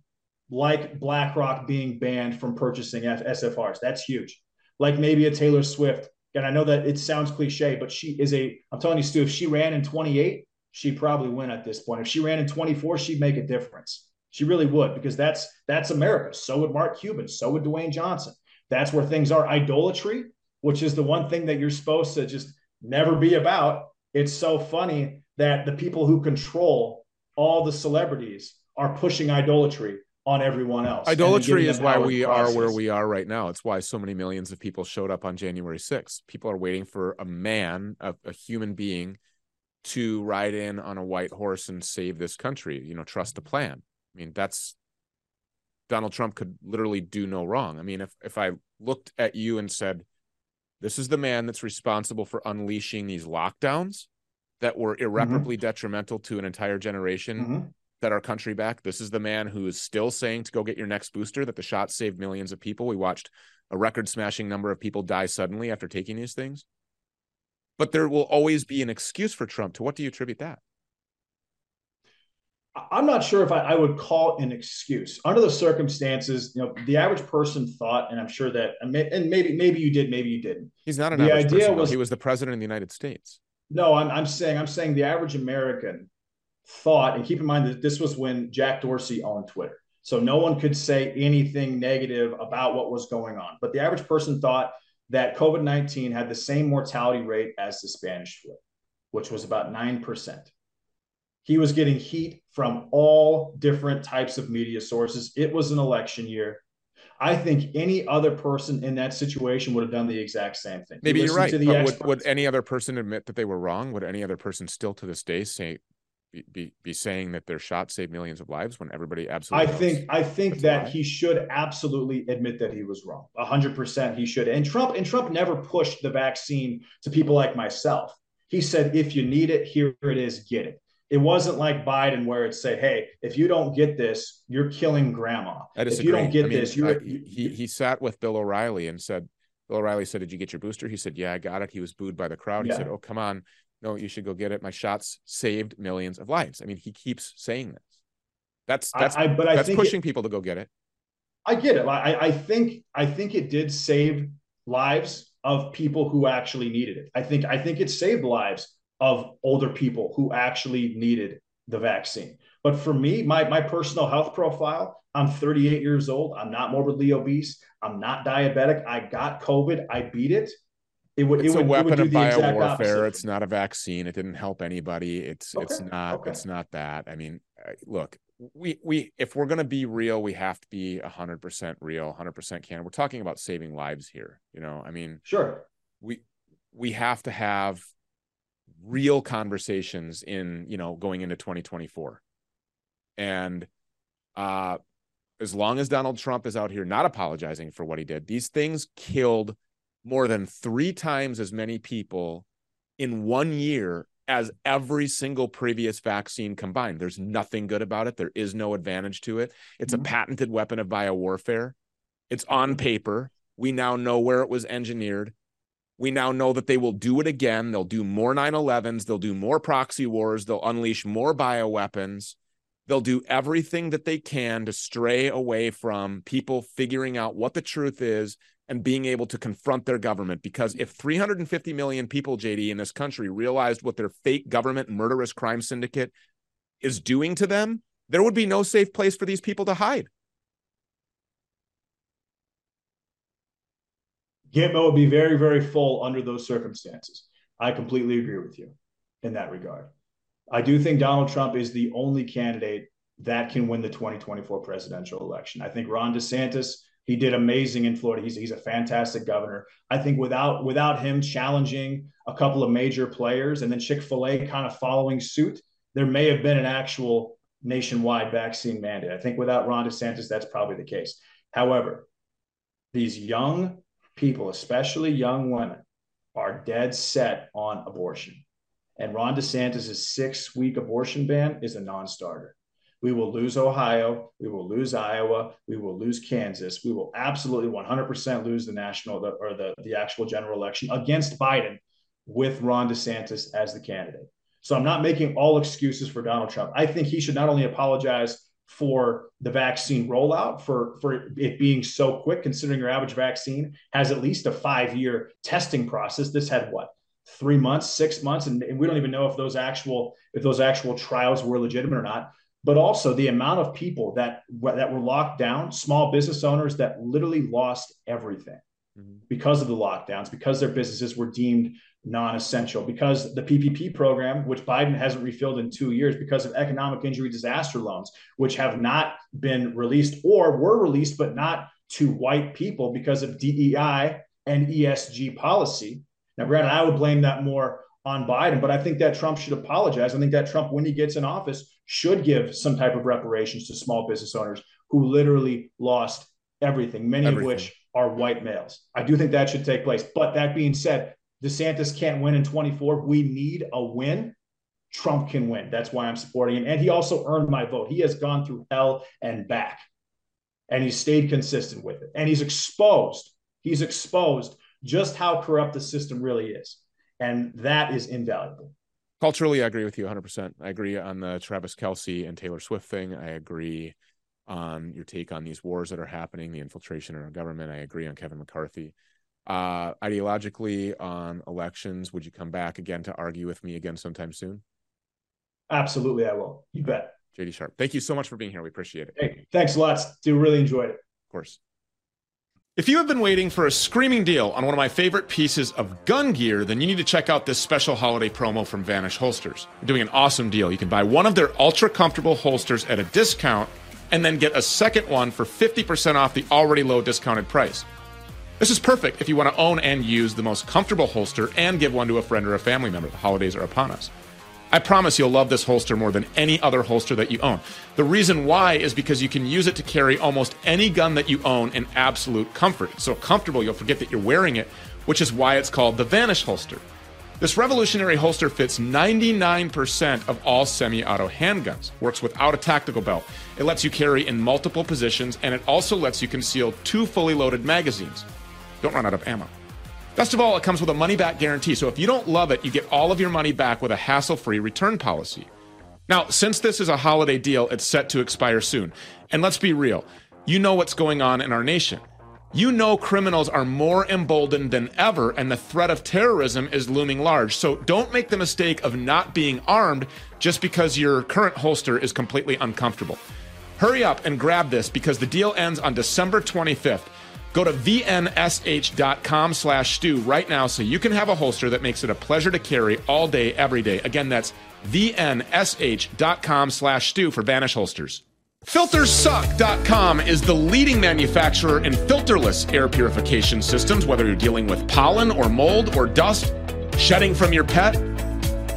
like BlackRock being banned from purchasing S F Rs, that's huge. Like maybe a Taylor Swift. And I know that it sounds cliche, but she is a, I'm telling you, Stu, if she ran in twenty-eight, she probably win at this point. If she ran in twenty-four, she'd make a difference. She really would, because that's that's America. So would Mark Cuban. So would Dwayne Johnson. That's where things are. Idolatry, which is the one thing that you're supposed to just never be about. It's so funny that the people who control all the celebrities are pushing idolatry on everyone else. Idolatry is why we are where we are right now. It's why so many millions of people showed up on January sixth. People are waiting for a man, a, a human being, to ride in on a white horse and save this country. You know, trust the plan. I mean, that's Donald Trump could literally do no wrong. I mean, if, if I looked at you and said, this is the man that's responsible for unleashing these lockdowns that were irreparably mm-hmm. detrimental to an entire generation mm-hmm. that our country back. This is the man who is still saying to go get your next booster, that the shot saved millions of people. We watched a record smashing number of people die suddenly after taking these things. But there will always be an excuse for Trump. To what do you attribute that? I'm not sure if I, I would call it an excuse. Under those circumstances, you know, the average person thought, and I'm sure that, and maybe maybe you did, maybe you didn't. He's not an the average idea person. Was, he was the president of the United States. No, I'm, I'm saying I'm saying the average American thought, and keep in mind that this was when Jack Dorsey owned Twitter. So no one could say anything negative about what was going on. But the average person thought that COVID nineteen had the same mortality rate as the Spanish flu, which was about nine percent. He was getting heat from all different types of media sources. It was an election year. I think any other person in that situation would have done the exact same thing. Maybe you're right, to the but would, would any other person admit that they were wrong? Would any other person still to this day say, be, be, be saying that their shot saved millions of lives when everybody absolutely I think I think that he should absolutely admit that he was wrong. one hundred percent he should. And Trump, and Trump never pushed the vaccine to people like myself. He said, if you need it, here it is, get it. It wasn't like Biden where it said, hey, if you don't get this, you're killing grandma. I disagree. If you don't get I mean, this, you're... I, he, he sat with Bill O'Reilly and said, Bill O'Reilly said, did you get your booster? He said, yeah, I got it. He was booed by the crowd. Yeah. He said, oh, come on. No, you should go get it. My shots saved millions of lives. I mean, he keeps saying this. That's that's, I, I, but I that's think pushing it, people to go get it. I get it. I, I think I think it did save lives of people who actually needed it. I think I think it saved lives of older people who actually needed the vaccine. But for me, my, my personal health profile, I'm thirty-eight years old. I'm not morbidly obese. I'm not diabetic. I got COVID. I beat it. It would, it's it would, a weapon it would do of biowarfare. It's not a vaccine. It didn't help anybody. It's okay. it's not okay. it's not that. I mean, look, we we if we're going to be real, we have to be one hundred percent real, one hundred percent can. We're talking about saving lives here. You know, I mean, sure. We we have to have real conversations in, you know, going into twenty twenty-four. And uh, as long as Donald Trump is out here not apologizing for what he did, these things killed more than three times as many people in one year as every single previous vaccine combined. There's nothing good about it. There is no advantage to it. It's mm-hmm. a patented weapon of biowarfare. It's on paper. We now know where it was engineered. We now know that they will do it again. They'll do more nine elevens. They'll do more proxy wars. They'll unleash more bioweapons. They'll do everything that they can to stray away from people figuring out what the truth is and being able to confront their government. Because if three hundred fifty million people, J D, in this country realized what their fake government murderous crime syndicate is doing to them, there would be no safe place for these people to hide. Gitmo would be very, very full under those circumstances. I completely agree with you in that regard. I do think Donald Trump is the only candidate that can win the twenty twenty-four presidential election. I think Ron DeSantis, he did amazing in Florida. He's, he's a fantastic governor. I think without without him challenging a couple of major players and then Chick-fil-A kind of following suit, there may have been an actual nationwide vaccine mandate. I think without Ron DeSantis, that's probably the case. However, these young people, especially young women, are dead set on abortion. And Ron DeSantis' six-week abortion ban is a non-starter. We will lose Ohio. We will lose Iowa. We will lose Kansas. We will absolutely one hundred percent lose the national or the, the actual general election against Biden with Ron DeSantis as the candidate. So I'm not making all excuses for Donald Trump. I think he should not only apologize for the vaccine rollout, for, for it being so quick, considering your average vaccine has at least a five-year testing process. This had what, three months, six months, and, and we don't even know if those actual if those actual trials were legitimate or not. But also the amount of people that, that were locked down, small business owners that literally lost everything. mm-hmm. because of the lockdowns, because their businesses were deemed non-essential, because the P P P program, which Biden hasn't refilled in two years, because of economic injury disaster loans, which have not been released or were released, but not to white people because of D E I and E S G policy. Now, granted, I would blame that more on Biden, but I think that Trump should apologize. I think that Trump, when he gets in office, should give some type of reparations to small business owners who literally lost everything, many everything. of which are white males. I do think that should take place. But that being said, DeSantis can't win in twenty-four. We need a win. Trump can win. That's why I'm supporting him. And he also earned my vote. He has gone through hell and back, and he stayed consistent with it. And he's exposed. He's exposed just how corrupt the system really is. And that is invaluable. Culturally, I agree with you one hundred percent. I agree on the Travis Kelce and Taylor Swift thing. I agree on your take on these wars that are happening, the infiltration in our government. I agree on Kevin McCarthy. Uh, ideologically, on elections, would you come back again to argue with me again sometime soon? Absolutely, I will. You bet. J D Sharp, thank you so much for being here. We appreciate it. Hey, thanks lots. Dude, really enjoyed it. Of course. If you have been waiting for a screaming deal on one of my favorite pieces of gun gear, then you need to check out this special holiday promo from Vanish Holsters. They're doing an awesome deal. You can buy one of their ultra-comfortable holsters at a discount and then get a second one for fifty percent off the already low discounted price. This is perfect if you want to own and use the most comfortable holster and give one to a friend or a family member. The holidays are upon us. I promise you'll love this holster more than any other holster that you own. The reason why is because you can use it to carry almost any gun that you own in absolute comfort. It's so comfortable you'll forget that you're wearing it, which is why it's called the Vanish holster. This revolutionary holster fits ninety-nine percent of all semi-auto handguns, works without a tactical belt. It lets you carry in multiple positions, and it also lets you conceal two fully loaded magazines. Don't run out of ammo. Best of all, it comes with a money-back guarantee, so if you don't love it, you get all of your money back with a hassle-free return policy. Now, since this is a holiday deal, it's set to expire soon. And let's be real, you know what's going on in our nation. You know criminals are more emboldened than ever, and the threat of terrorism is looming large. So don't make the mistake of not being armed just because your current holster is completely uncomfortable. Hurry up and grab this, because the deal ends on December twenty-fifth. Go to vnsh.com slash stew right now so you can have a holster that makes it a pleasure to carry all day, every day. Again, that's vnsh.com slash stew for Vanish holsters. filters suck dot com is the leading manufacturer in filterless air purification systems, whether you're dealing with pollen or mold or dust, shedding from your pet,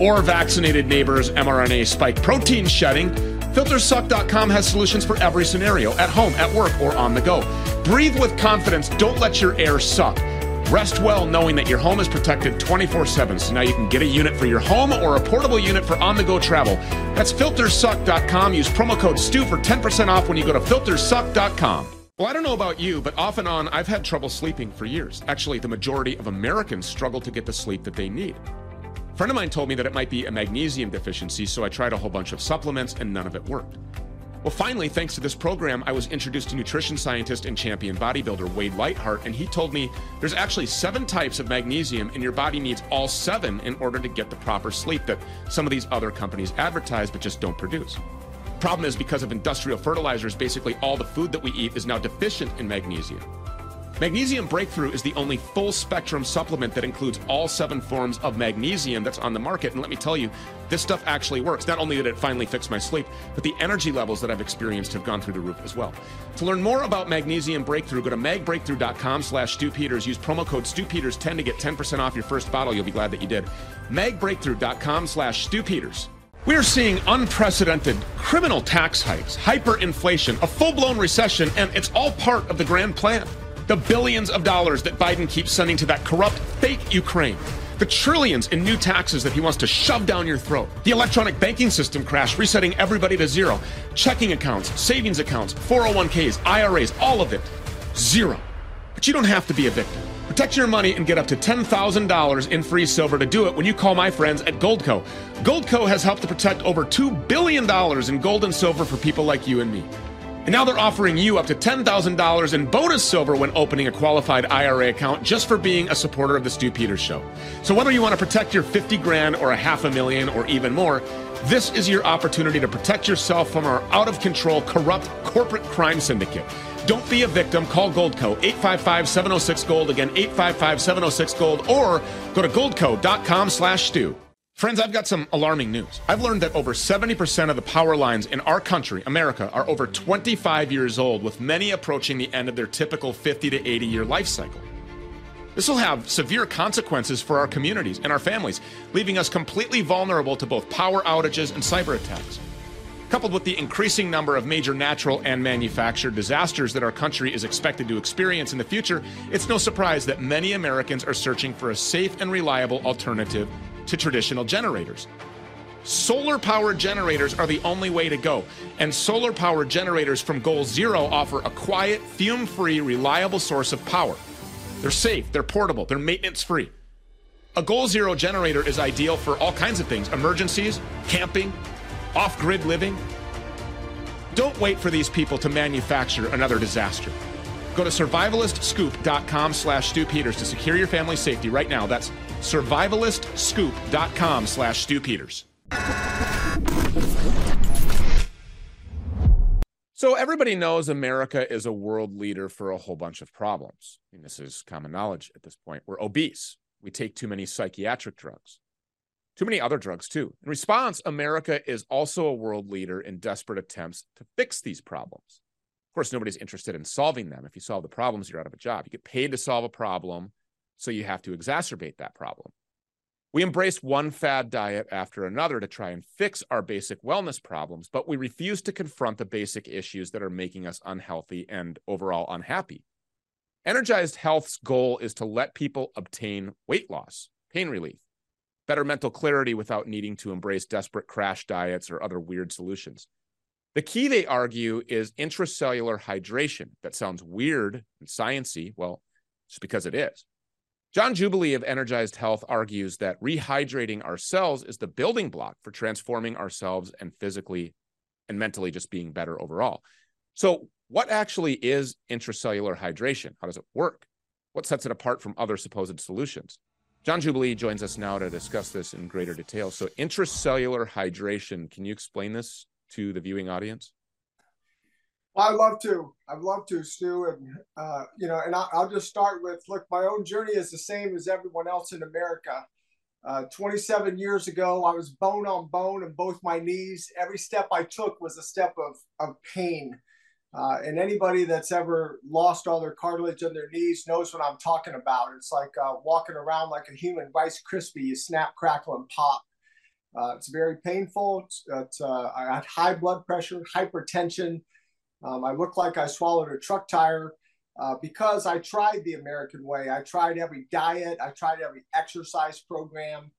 or vaccinated neighbors' mRNA spike protein shedding. filters suck dot com has solutions for every scenario, at home, at work, or on the go. Breathe with confidence. Don't let your air suck. Rest well knowing that your home is protected twenty-four seven. So now you can get a unit for your home or a portable unit for on-the-go travel. That's filters suck dot com. Use promo code STEW for ten percent off when you go to filters suck dot com. Well, I don't know about you, but off and on, I've had trouble sleeping for years. Actually, the majority of Americans struggle to get the sleep that they need. A friend of mine told me that it might be a magnesium deficiency, so I tried a whole bunch of supplements and none of it worked. Well, finally, thanks to this program, I was introduced to nutrition scientist and champion bodybuilder Wade Lightheart, and he told me there's actually seven types of magnesium, and your body needs all seven in order to get the proper sleep that some of these other companies advertise but just don't produce. The problem is, because of industrial fertilizers, basically all the food that we eat is now deficient in magnesium. Magnesium Breakthrough is the only full-spectrum supplement that includes all seven forms of magnesium that's on the market. And let me tell you, this stuff actually works. Not only did it finally fix my sleep, but the energy levels that I've experienced have gone through the roof as well. To learn more about Magnesium Breakthrough, go to magbreakthrough.com slash Stew Peters. Use promo code Stew Peters ten to get ten percent off your first bottle. You'll be glad that you did. magbreakthrough.com slash Stew Peters. We are seeing unprecedented criminal tax hikes, hyperinflation, a full-blown recession, and it's all part of the grand plan. The billions of dollars that Biden keeps sending to that corrupt, fake Ukraine. The trillions in new taxes that he wants to shove down your throat. The electronic banking system crash, resetting everybody to zero. Checking accounts, savings accounts, four oh one Ks, I R As, all of it. Zero. But you don't have to be a victim. Protect your money and get up to ten thousand dollars in free silver to do it when you call my friends at Goldco. Goldco has helped to protect over two billion dollars in gold and silver for people like you and me. And now they're offering you up to ten thousand dollars in bonus silver when opening a qualified I R A account just for being a supporter of the Stew Peters Show. So whether you want to protect your fifty grand or a half a million or even more, this is your opportunity to protect yourself from our out of control, corrupt corporate crime syndicate. Don't be a victim. Call Goldco. eight five five, seven oh six, GOLD. Again, eight five five, seven oh six, GOLD. Or go to goldco.com slash stew. Friends, I've got some alarming news. I've learned that over seventy percent of the power lines in our country, America, are over twenty-five years old, with many approaching the end of their typical fifty to eighty year life cycle. This will have severe consequences for our communities and our families, leaving us completely vulnerable to both power outages and cyber attacks. Coupled with the increasing number of major natural and manufactured disasters that our country is expected to experience in the future, it's no surprise that many Americans are searching for a safe and reliable alternative to traditional generators. Solar power generators are the only way to go, and solar power generators from Goal Zero offer a quiet, fume-free, reliable source of power. They're safe, they're portable, they're maintenance-free. A Goal Zero generator is ideal for all kinds of things: emergencies, camping, off-grid living. Don't wait for these people to manufacture another disaster. Go to survivalistscoop.com slash Stew Peters to secure your family's safety right now. That's survivalistscoop.com slash Stew Peters. So everybody knows America is a world leader for a whole bunch of problems. I mean, this is common knowledge at this point. We're obese. We take too many psychiatric drugs. Too many other drugs, too. In response, America is also a world leader in desperate attempts to fix these problems. Of course, nobody's interested in solving them. If you solve the problems, you're out of a job. You get paid to solve a problem, so you have to exacerbate that problem. We embrace one fad diet after another to try and fix our basic wellness problems, but we refuse to confront the basic issues that are making us unhealthy and overall unhappy. Energized Health's goal is to let people obtain weight loss, pain relief, better mental clarity without needing to embrace desperate crash diets or other weird solutions. The key, they argue, is intracellular hydration. That sounds weird and science-y. Well, just because it is. John Jubilee of Energized Health argues that rehydrating ourselves is the building block for transforming ourselves and physically and mentally just being better overall. So what actually is intracellular hydration? How does it work? What sets it apart from other supposed solutions? John Jubilee joins us now to discuss this in greater detail. So intracellular hydration, can you explain this to the viewing audience? Well, I'd love to. I'd love to, Stu. And, uh, you know, and I'll, I'll just start with, look, my own journey is the same as everyone else in America. Uh, twenty-seven years ago, I was bone on bone in both my knees. Every step I took was a step of, of pain. Uh, and anybody that's ever lost all their cartilage in their knees knows what I'm talking about. It's like uh, walking around like a human Rice Krispie. You snap, crackle, and pop. Uh, it's very painful. It's, it's, uh, I had high blood pressure, hypertension. Um, I looked like I swallowed a truck tire uh, because I tried the American way. I tried every diet. I tried every exercise program.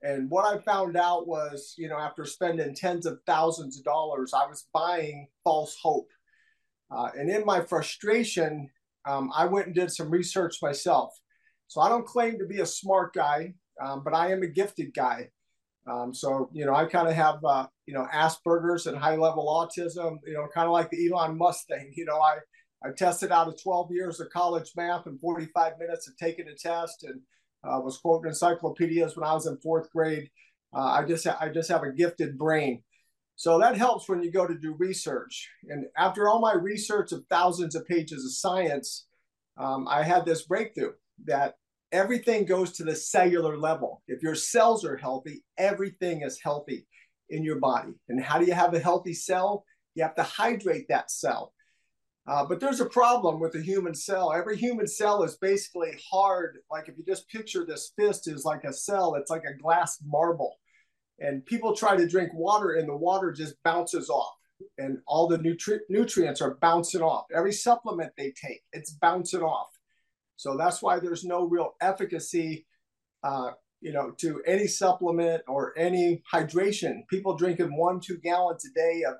And what I found out was, you know, after spending tens of thousands of dollars, I was buying false hope. Uh, and in my frustration, um, I went and did some research myself. So I don't claim to be a smart guy, um, but I am a gifted guy. Um, so, you know, I kind of have, uh, you know, Asperger's and high level autism, you know, kind of like the Elon Musk thing. You know, I, I tested out of twelve years of college math and forty-five minutes of taking a test, and uh, was quoting encyclopedias when I was in fourth grade. Uh, I just, I just have a gifted brain. So that helps when you go to do research. And after all my research of thousands of pages of science, um, I had this breakthrough that everything goes to the cellular level. If your cells are healthy, everything is healthy in your body. And how do you have a healthy cell? You have to hydrate that cell. Uh, but there's a problem with the human cell. Every human cell is basically hard. Like if you just picture this fist is like a cell, it's like a glass marble. And people try to drink water and the water just bounces off. And all the nutri- nutrients are bouncing off. Every supplement they take, it's bouncing off. So that's why there's no real efficacy, uh, you know, to any supplement or any hydration. People drinking one, two gallons a day of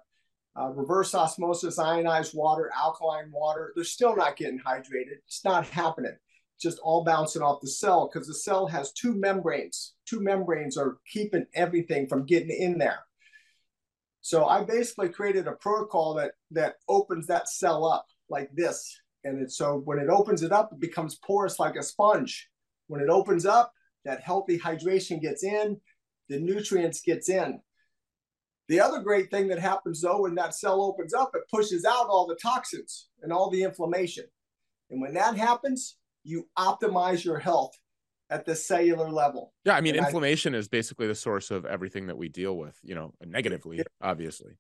uh, reverse osmosis, ionized water, alkaline water, they're still not getting hydrated. It's not happening. It's just all bouncing off the cell because the cell has two membranes. Two membranes are keeping everything from getting in there. So I basically created a protocol that that opens that cell up like this. And it, so when it opens it up, it becomes porous like a sponge. When it opens up, that healthy hydration gets in, the nutrients gets in. The other great thing that happens, though, when that cell opens up, it pushes out all the toxins and all the inflammation. And when that happens, you optimize your health at the cellular level. Yeah, I mean, and inflammation I, is basically the source of everything that we deal with, you know, negatively, it, obviously.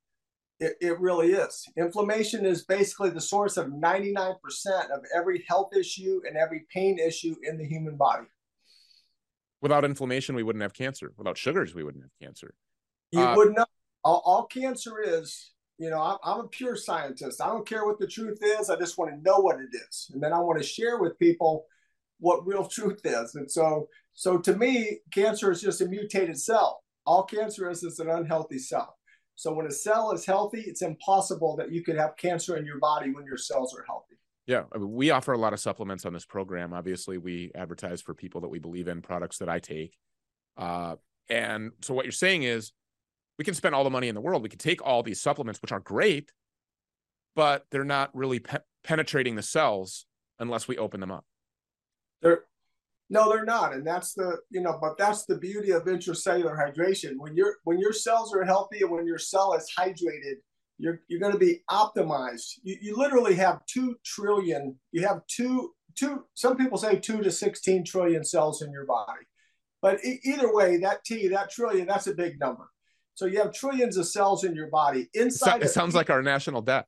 It, it really is. Inflammation is basically the source of ninety-nine percent of every health issue and every pain issue in the human body. Without inflammation, we wouldn't have cancer. Without sugars, we wouldn't have cancer. You uh, wouldn't have. All, all cancer is, you know, I'm, I'm a pure scientist. I don't care what the truth is. I just want to know what it is. And then I want to share with people what real truth is. And so, so to me, cancer is just a mutated cell. All cancer is is an unhealthy cell. So when a cell is healthy, it's impossible that you could have cancer in your body when your cells are healthy. Yeah, I mean, we offer a lot of supplements on this program. Obviously, we advertise for people that we believe in, products that I take. Uh, and so what you're saying is, we can spend all the money in the world. We can take all these supplements, which are great, but they're not really pe penetrating the cells unless we open them up. They're, no, they're not. And that's the, you know, but that's the beauty of intracellular hydration. When you're, when your cells are healthy and when your cell is hydrated, you're, you're going to be optimized. You, you literally have two trillion, you have two, two, some people say two to sixteen trillion cells in your body, but e either way, that T, that trillion, that's a big number. So you have trillions of cells in your body. Inside, it sounds like our national debt.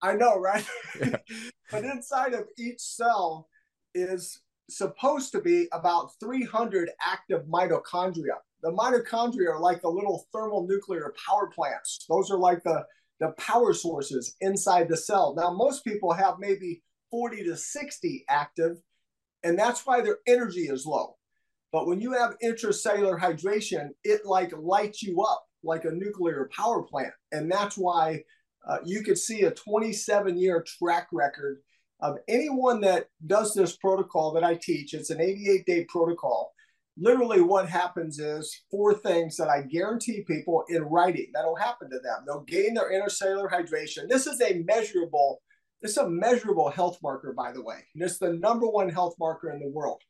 I know, right? Yeah. But inside of each cell is supposed to be about three hundred active mitochondria. The mitochondria are like the little thermonuclear power plants. Those are like the, the power sources inside the cell. Now, most people have maybe forty to sixty active, and that's why their energy is low. But when you have intracellular hydration, it like lights you up like a nuclear power plant. And that's why uh, you could see a twenty-seven year track record of anyone that does this protocol that I teach. It's an eighty-eight day protocol. Literally what happens is four things that I guarantee people in writing that'll happen to them. They'll gain their intracellular hydration. This is a measurable, this is a measurable health marker, by the way. And it's the number one health marker in the world.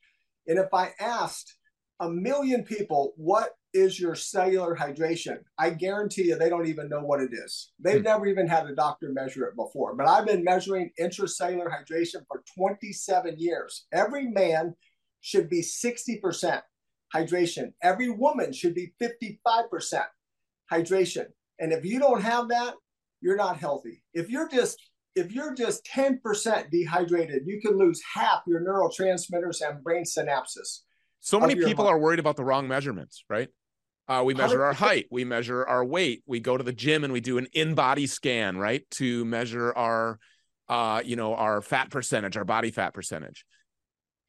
And if I asked a million people, what is your cellular hydration? I guarantee you, they don't even know what it is. They've hmm. never even had a doctor measure it before. But I've been measuring intracellular hydration for twenty-seven years. Every man should be sixty percent hydration. Every woman should be fifty-five percent hydration. And if you don't have that, you're not healthy. If you're just If you're just ten percent dehydrated, you can lose half your neurotransmitters and brain synapses. So many people are worried about the wrong measurements, right? Uh, we measure our height. We measure our weight. We go to the gym and we do an in-body scan, right, to measure our, uh, you know, our fat percentage, our body fat percentage.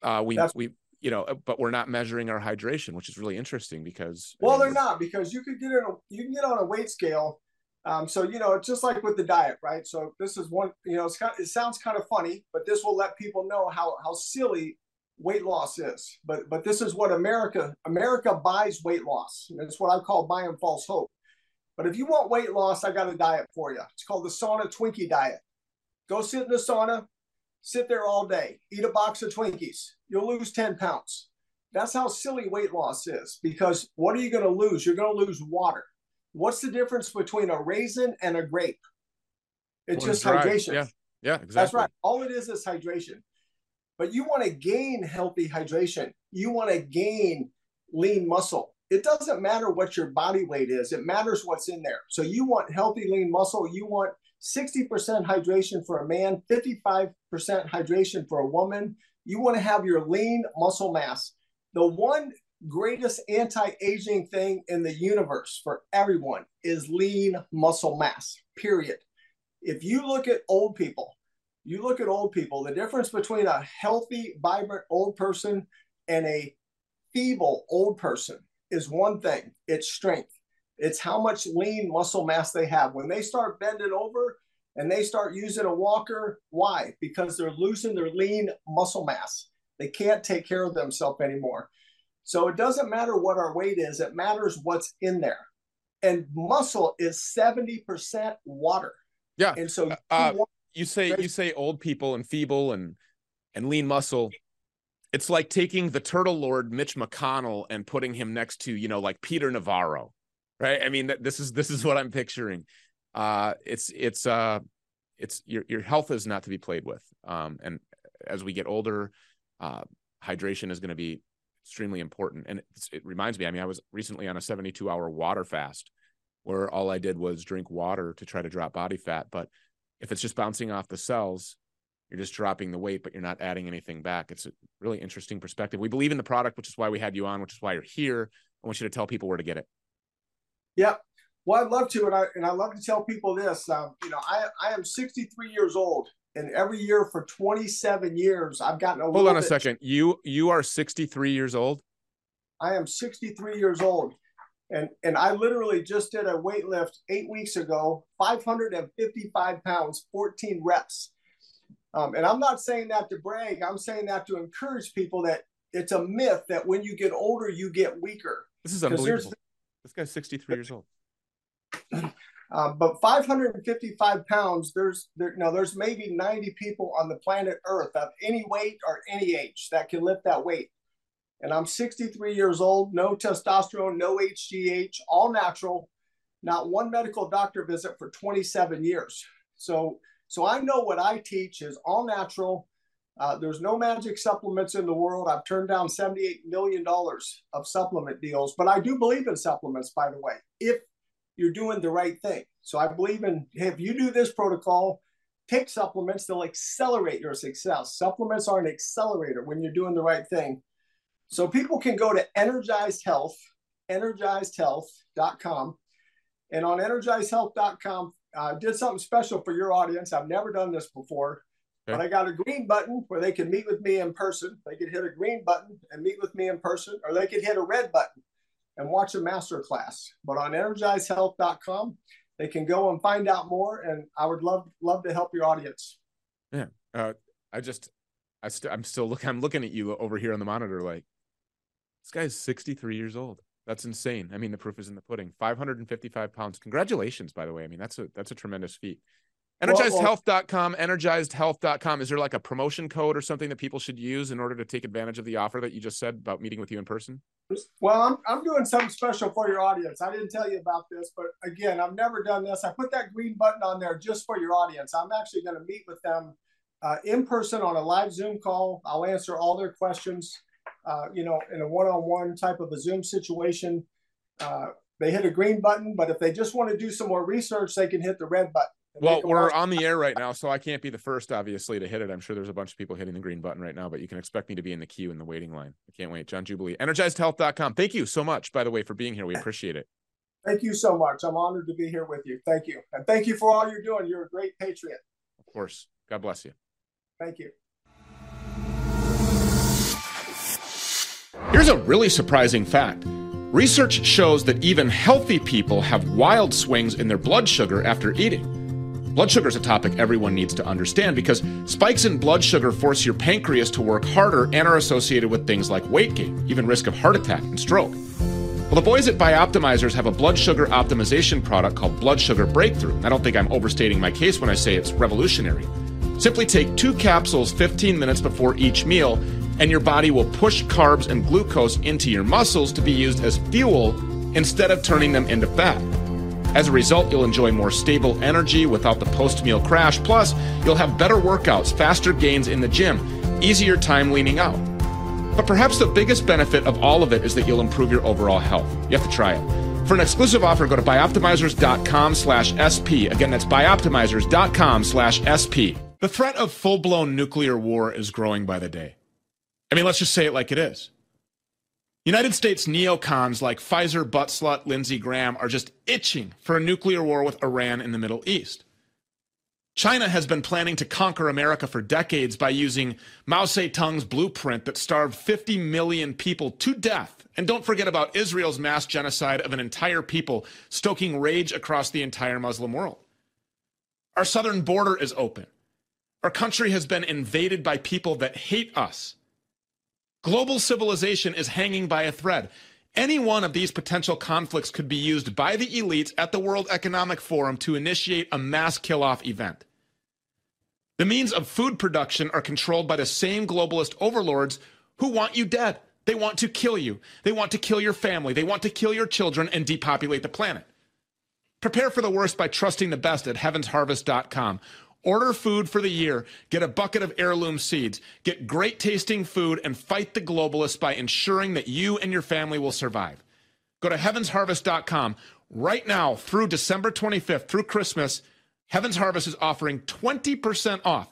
Uh, we, we, you know, but we're not measuring our hydration, which is really interesting because. Well, they're not, because you could get in a, you can get on a weight scale. Um, so, you know, it's just like with the diet, right? So this is one, you know, it's kind of, it sounds kind of funny, but this will let people know how, how silly weight loss is. But, but this is what America, America buys weight loss. And it's what I call buying false hope. But if you want weight loss, I got a diet for you. It's called the sauna Twinkie diet. Go sit in the sauna, sit there all day, eat a box of Twinkies. You'll lose ten pounds. That's how silly weight loss is, because what are you going to lose? You're going to lose water. What's the difference between a raisin and a grape? It's just hydration. Yeah, yeah, exactly. That's right. All it is is hydration. But you want to gain healthy hydration. You want to gain lean muscle. It doesn't matter what your body weight is. It matters what's in there. So you want healthy lean muscle. You want sixty percent hydration for a man, fifty-five percent hydration for a woman. You want to have your lean muscle mass. The one greatest anti-aging thing in the universe for everyone is lean muscle mass, period. If you look at old people, you look at old people, the difference between a healthy, vibrant old person and a feeble old person is one thing. It's strength. It's how much lean muscle mass they have. When they start bending over and they start using a walker, why? Because they're losing their lean muscle mass. They can't take care of themselves anymore. So it doesn't matter what our weight is. It matters what's in there. And muscle is seventy percent water. Yeah. And so you, uh, you say, you say old people and feeble and, and lean muscle. It's like taking the Turtle Lord, Mitch McConnell, and putting him next to, you know, like Peter Navarro, right? I mean, this is this is what I'm picturing. Uh, it's it's uh, it's your your health is not to be played with, um, and as we get older, uh, hydration is going to be extremely important. And it's, it reminds me, I mean, I was recently on a seventy-two hour water fast, where all I did was drink water to try to drop body fat. But if it's just bouncing off the cells, you're just dropping the weight, but you're not adding anything back. It's a really interesting perspective. We believe in the product, which is why we had you on, which is why you're here. I want you to tell people where to get it. Yep. Well, I'd love to. And I, and I love to tell people this, um, you know, I, I am sixty-three years old, and every year for twenty-seven years, I've gotten a Hold on a bit. second. You, you are sixty-three years old. I am sixty-three years old. And, and I literally just did a weight lift eight weeks ago, five hundred fifty-five pounds, fourteen reps. Um, and I'm not saying that to brag. I'm saying that to encourage people that it's a myth that when you get older, you get weaker. This is unbelievable. This guy's sixty-three years old. Uh, but five hundred fifty-five pounds, there's there, no, there's maybe ninety people on the planet Earth of any weight or any age that can lift that weight. And I'm sixty-three years old, no testosterone, no H G H, all natural, not one medical doctor visit for twenty-seven years. So So I know what I teach is all natural. Uh, there's no magic supplements in the world. I've turned down seventy-eight million dollars of supplement deals, but I do believe in supplements, by the way, if you're doing the right thing. So I believe in, hey, if you do this protocol, take supplements, they'll accelerate your success. Supplements are an accelerator when you're doing the right thing. So people can go to Energized Health, energized health dot com. And on energized health dot com, I uh, did something special for your audience. I've never done this before, okay. But I got a green button where they can meet with me in person. They could hit a green button and meet with me in person, or they could hit a red button and watch a masterclass. But on energized health dot com, they can go and find out more. And I would love, love to help your audience. Yeah. Uh, I just, I st I'm still looking, I'm looking at you over here on the monitor. Like, this guy's sixty-three years old. That's insane. I mean, the proof is in the pudding. five hundred fifty-five pounds. Congratulations, by the way. I mean, that's a that's a tremendous feat. energized health dot com, energized health dot com. Is there like a promotion code or something that people should use in order to take advantage of the offer that you just said about meeting with you in person? Well, I'm, I'm doing something special for your audience. I didn't tell you about this, but again, I've never done this. I put that green button on there just for your audience. I'm actually going to meet with them uh, in person on a live Zoom call. I'll answer all their questions. Uh, you know, in a one-on-one type of a Zoom situation. Uh, they hit a green button, but if they just want to do some more research, they can hit the red button. Well, we're on the air right now, so I can't be the first, obviously, to hit it. I'm sure there's a bunch of people hitting the green button right now, but you can expect me to be in the queue in the waiting line. I can't wait. John Jubilee, energized health dot com. Thank you so much, by the way, for being here. We appreciate it. Thank you so much. I'm honored to be here with you. Thank you. And thank you for all you're doing. You're a great patriot. Of course. God bless you. Thank you. Here's a really surprising fact. Research shows that even healthy people have wild swings in their blood sugar after eating. Blood sugar is a topic everyone needs to understand because spikes in blood sugar force your pancreas to work harder and are associated with things like weight gain, even risk of heart attack and stroke. Well, the boys at Bioptimizers have a blood sugar optimization product called Blood Sugar Breakthrough. I don't think I'm overstating my case when I say it's revolutionary. Simply take two capsules fifteen minutes before each meal, and your body will push carbs and glucose into your muscles to be used as fuel instead of turning them into fat. As a result, you'll enjoy more stable energy without the post-meal crash. Plus, you'll have better workouts, faster gains in the gym, easier time leaning out. But perhaps the biggest benefit of all of it is that you'll improve your overall health. You have to try it. For an exclusive offer, go to bioptimizers dot com slash S P. Again, that's bioptimizers dot com slash S P. The threat of full-blown nuclear war is growing by the day. I mean, let's just say it like it is. United States neocons like Pfizer butt slut Lindsey Graham are just itching for a nuclear war with Iran in the Middle East. China has been planning to conquer America for decades by using Mao Zedong's blueprint that starved fifty million people to death. And don't forget about Israel's mass genocide of an entire people, stoking rage across the entire Muslim world. Our southern border is open. Our country has been invaded by people that hate us. Global civilization is hanging by a thread. Any one of these potential conflicts could be used by the elites at the World Economic Forum to initiate a mass kill-off event. The means of food production are controlled by the same globalist overlords who want you dead, They want to kill you. They want to kill your family. They want to kill your children and depopulate the planet. Prepare for the worst by trusting the best at heavens harvest dot com. Order food for the year. Get a bucket of heirloom seeds. Get great tasting food and fight the globalists by ensuring that you and your family will survive. Go to heavens harvest dot com right now through December twenty-fifth, through Christmas. Heaven's Harvest is offering twenty percent off.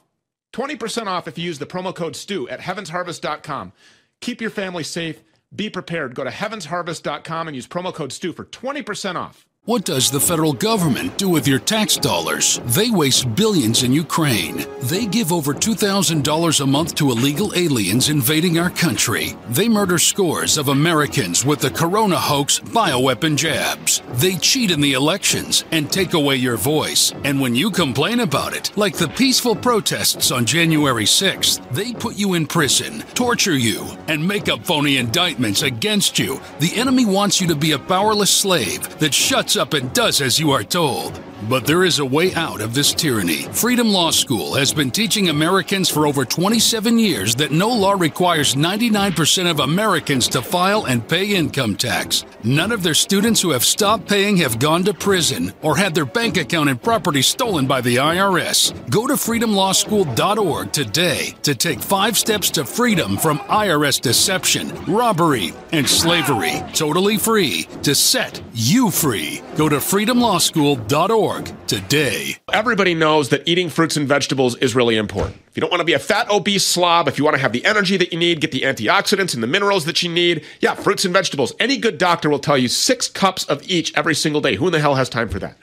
twenty percent off if you use the promo code STEW at heavens harvest dot com. Keep your family safe. Be prepared. Go to heavens harvest dot com and use promo code STEW for twenty percent off. What does the federal government do with your tax dollars? They waste billions in Ukraine. They give over two thousand dollars a month to illegal aliens invading our country. They murder scores of Americans with the corona hoax bioweapon jabs. They cheat in the elections and take away your voice. And when you complain about it, like the peaceful protests on January sixth, they put you in prison, torture you, and make up phony indictments against you. The enemy wants you to be a powerless slave that shuts up and does as you are told. But there is a way out of this tyranny. Freedom Law School has been teaching Americans for over twenty-seven years that no law requires ninety-nine percent of Americans to file and pay income tax. None of their students who have stopped paying have gone to prison or had their bank account and property stolen by the I R S. Go to freedom law school dot org today to take five steps to freedom from I R S deception, robbery, and slavery. Totally free to set you free. Go to freedom law school dot org today. Everybody knows that eating fruits and vegetables is really important. If you don't want to be a fat, obese slob, if you want to have the energy that you need, get the antioxidants and the minerals that you need, yeah, fruits and vegetables. Any good doctor will tell you six cups of each every single day. Who in the hell has time for that?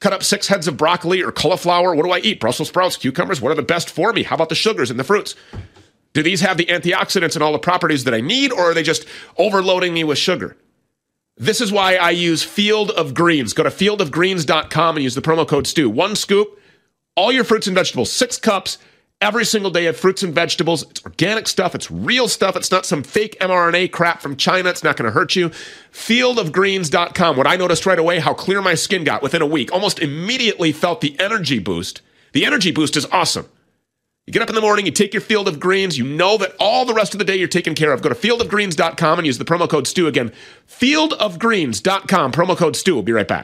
Cut up six heads of broccoli or cauliflower. What do I eat? Brussels sprouts, cucumbers. What are the best for me? How about the sugars and the fruits? Do these have the antioxidants and all the properties that I need, or are they just overloading me with sugar? This is why I use Field of Greens. Go to field of greens dot com and use the promo code STEW. One scoop, all your fruits and vegetables, six cups every single day of fruits and vegetables. It's organic stuff. It's real stuff. It's not some fake mRNA crap from China. It's not going to hurt you. field of greens dot com. What I noticed right away, how clear my skin got within a week. Almost immediately felt the energy boost. The energy boost is awesome. You get up in the morning, you take your Field of Greens, you know that all the rest of the day you're taken care of. Go to field of greens dot com and use the promo code STEW again. field of greens dot com, promo code STEW. We'll be right back.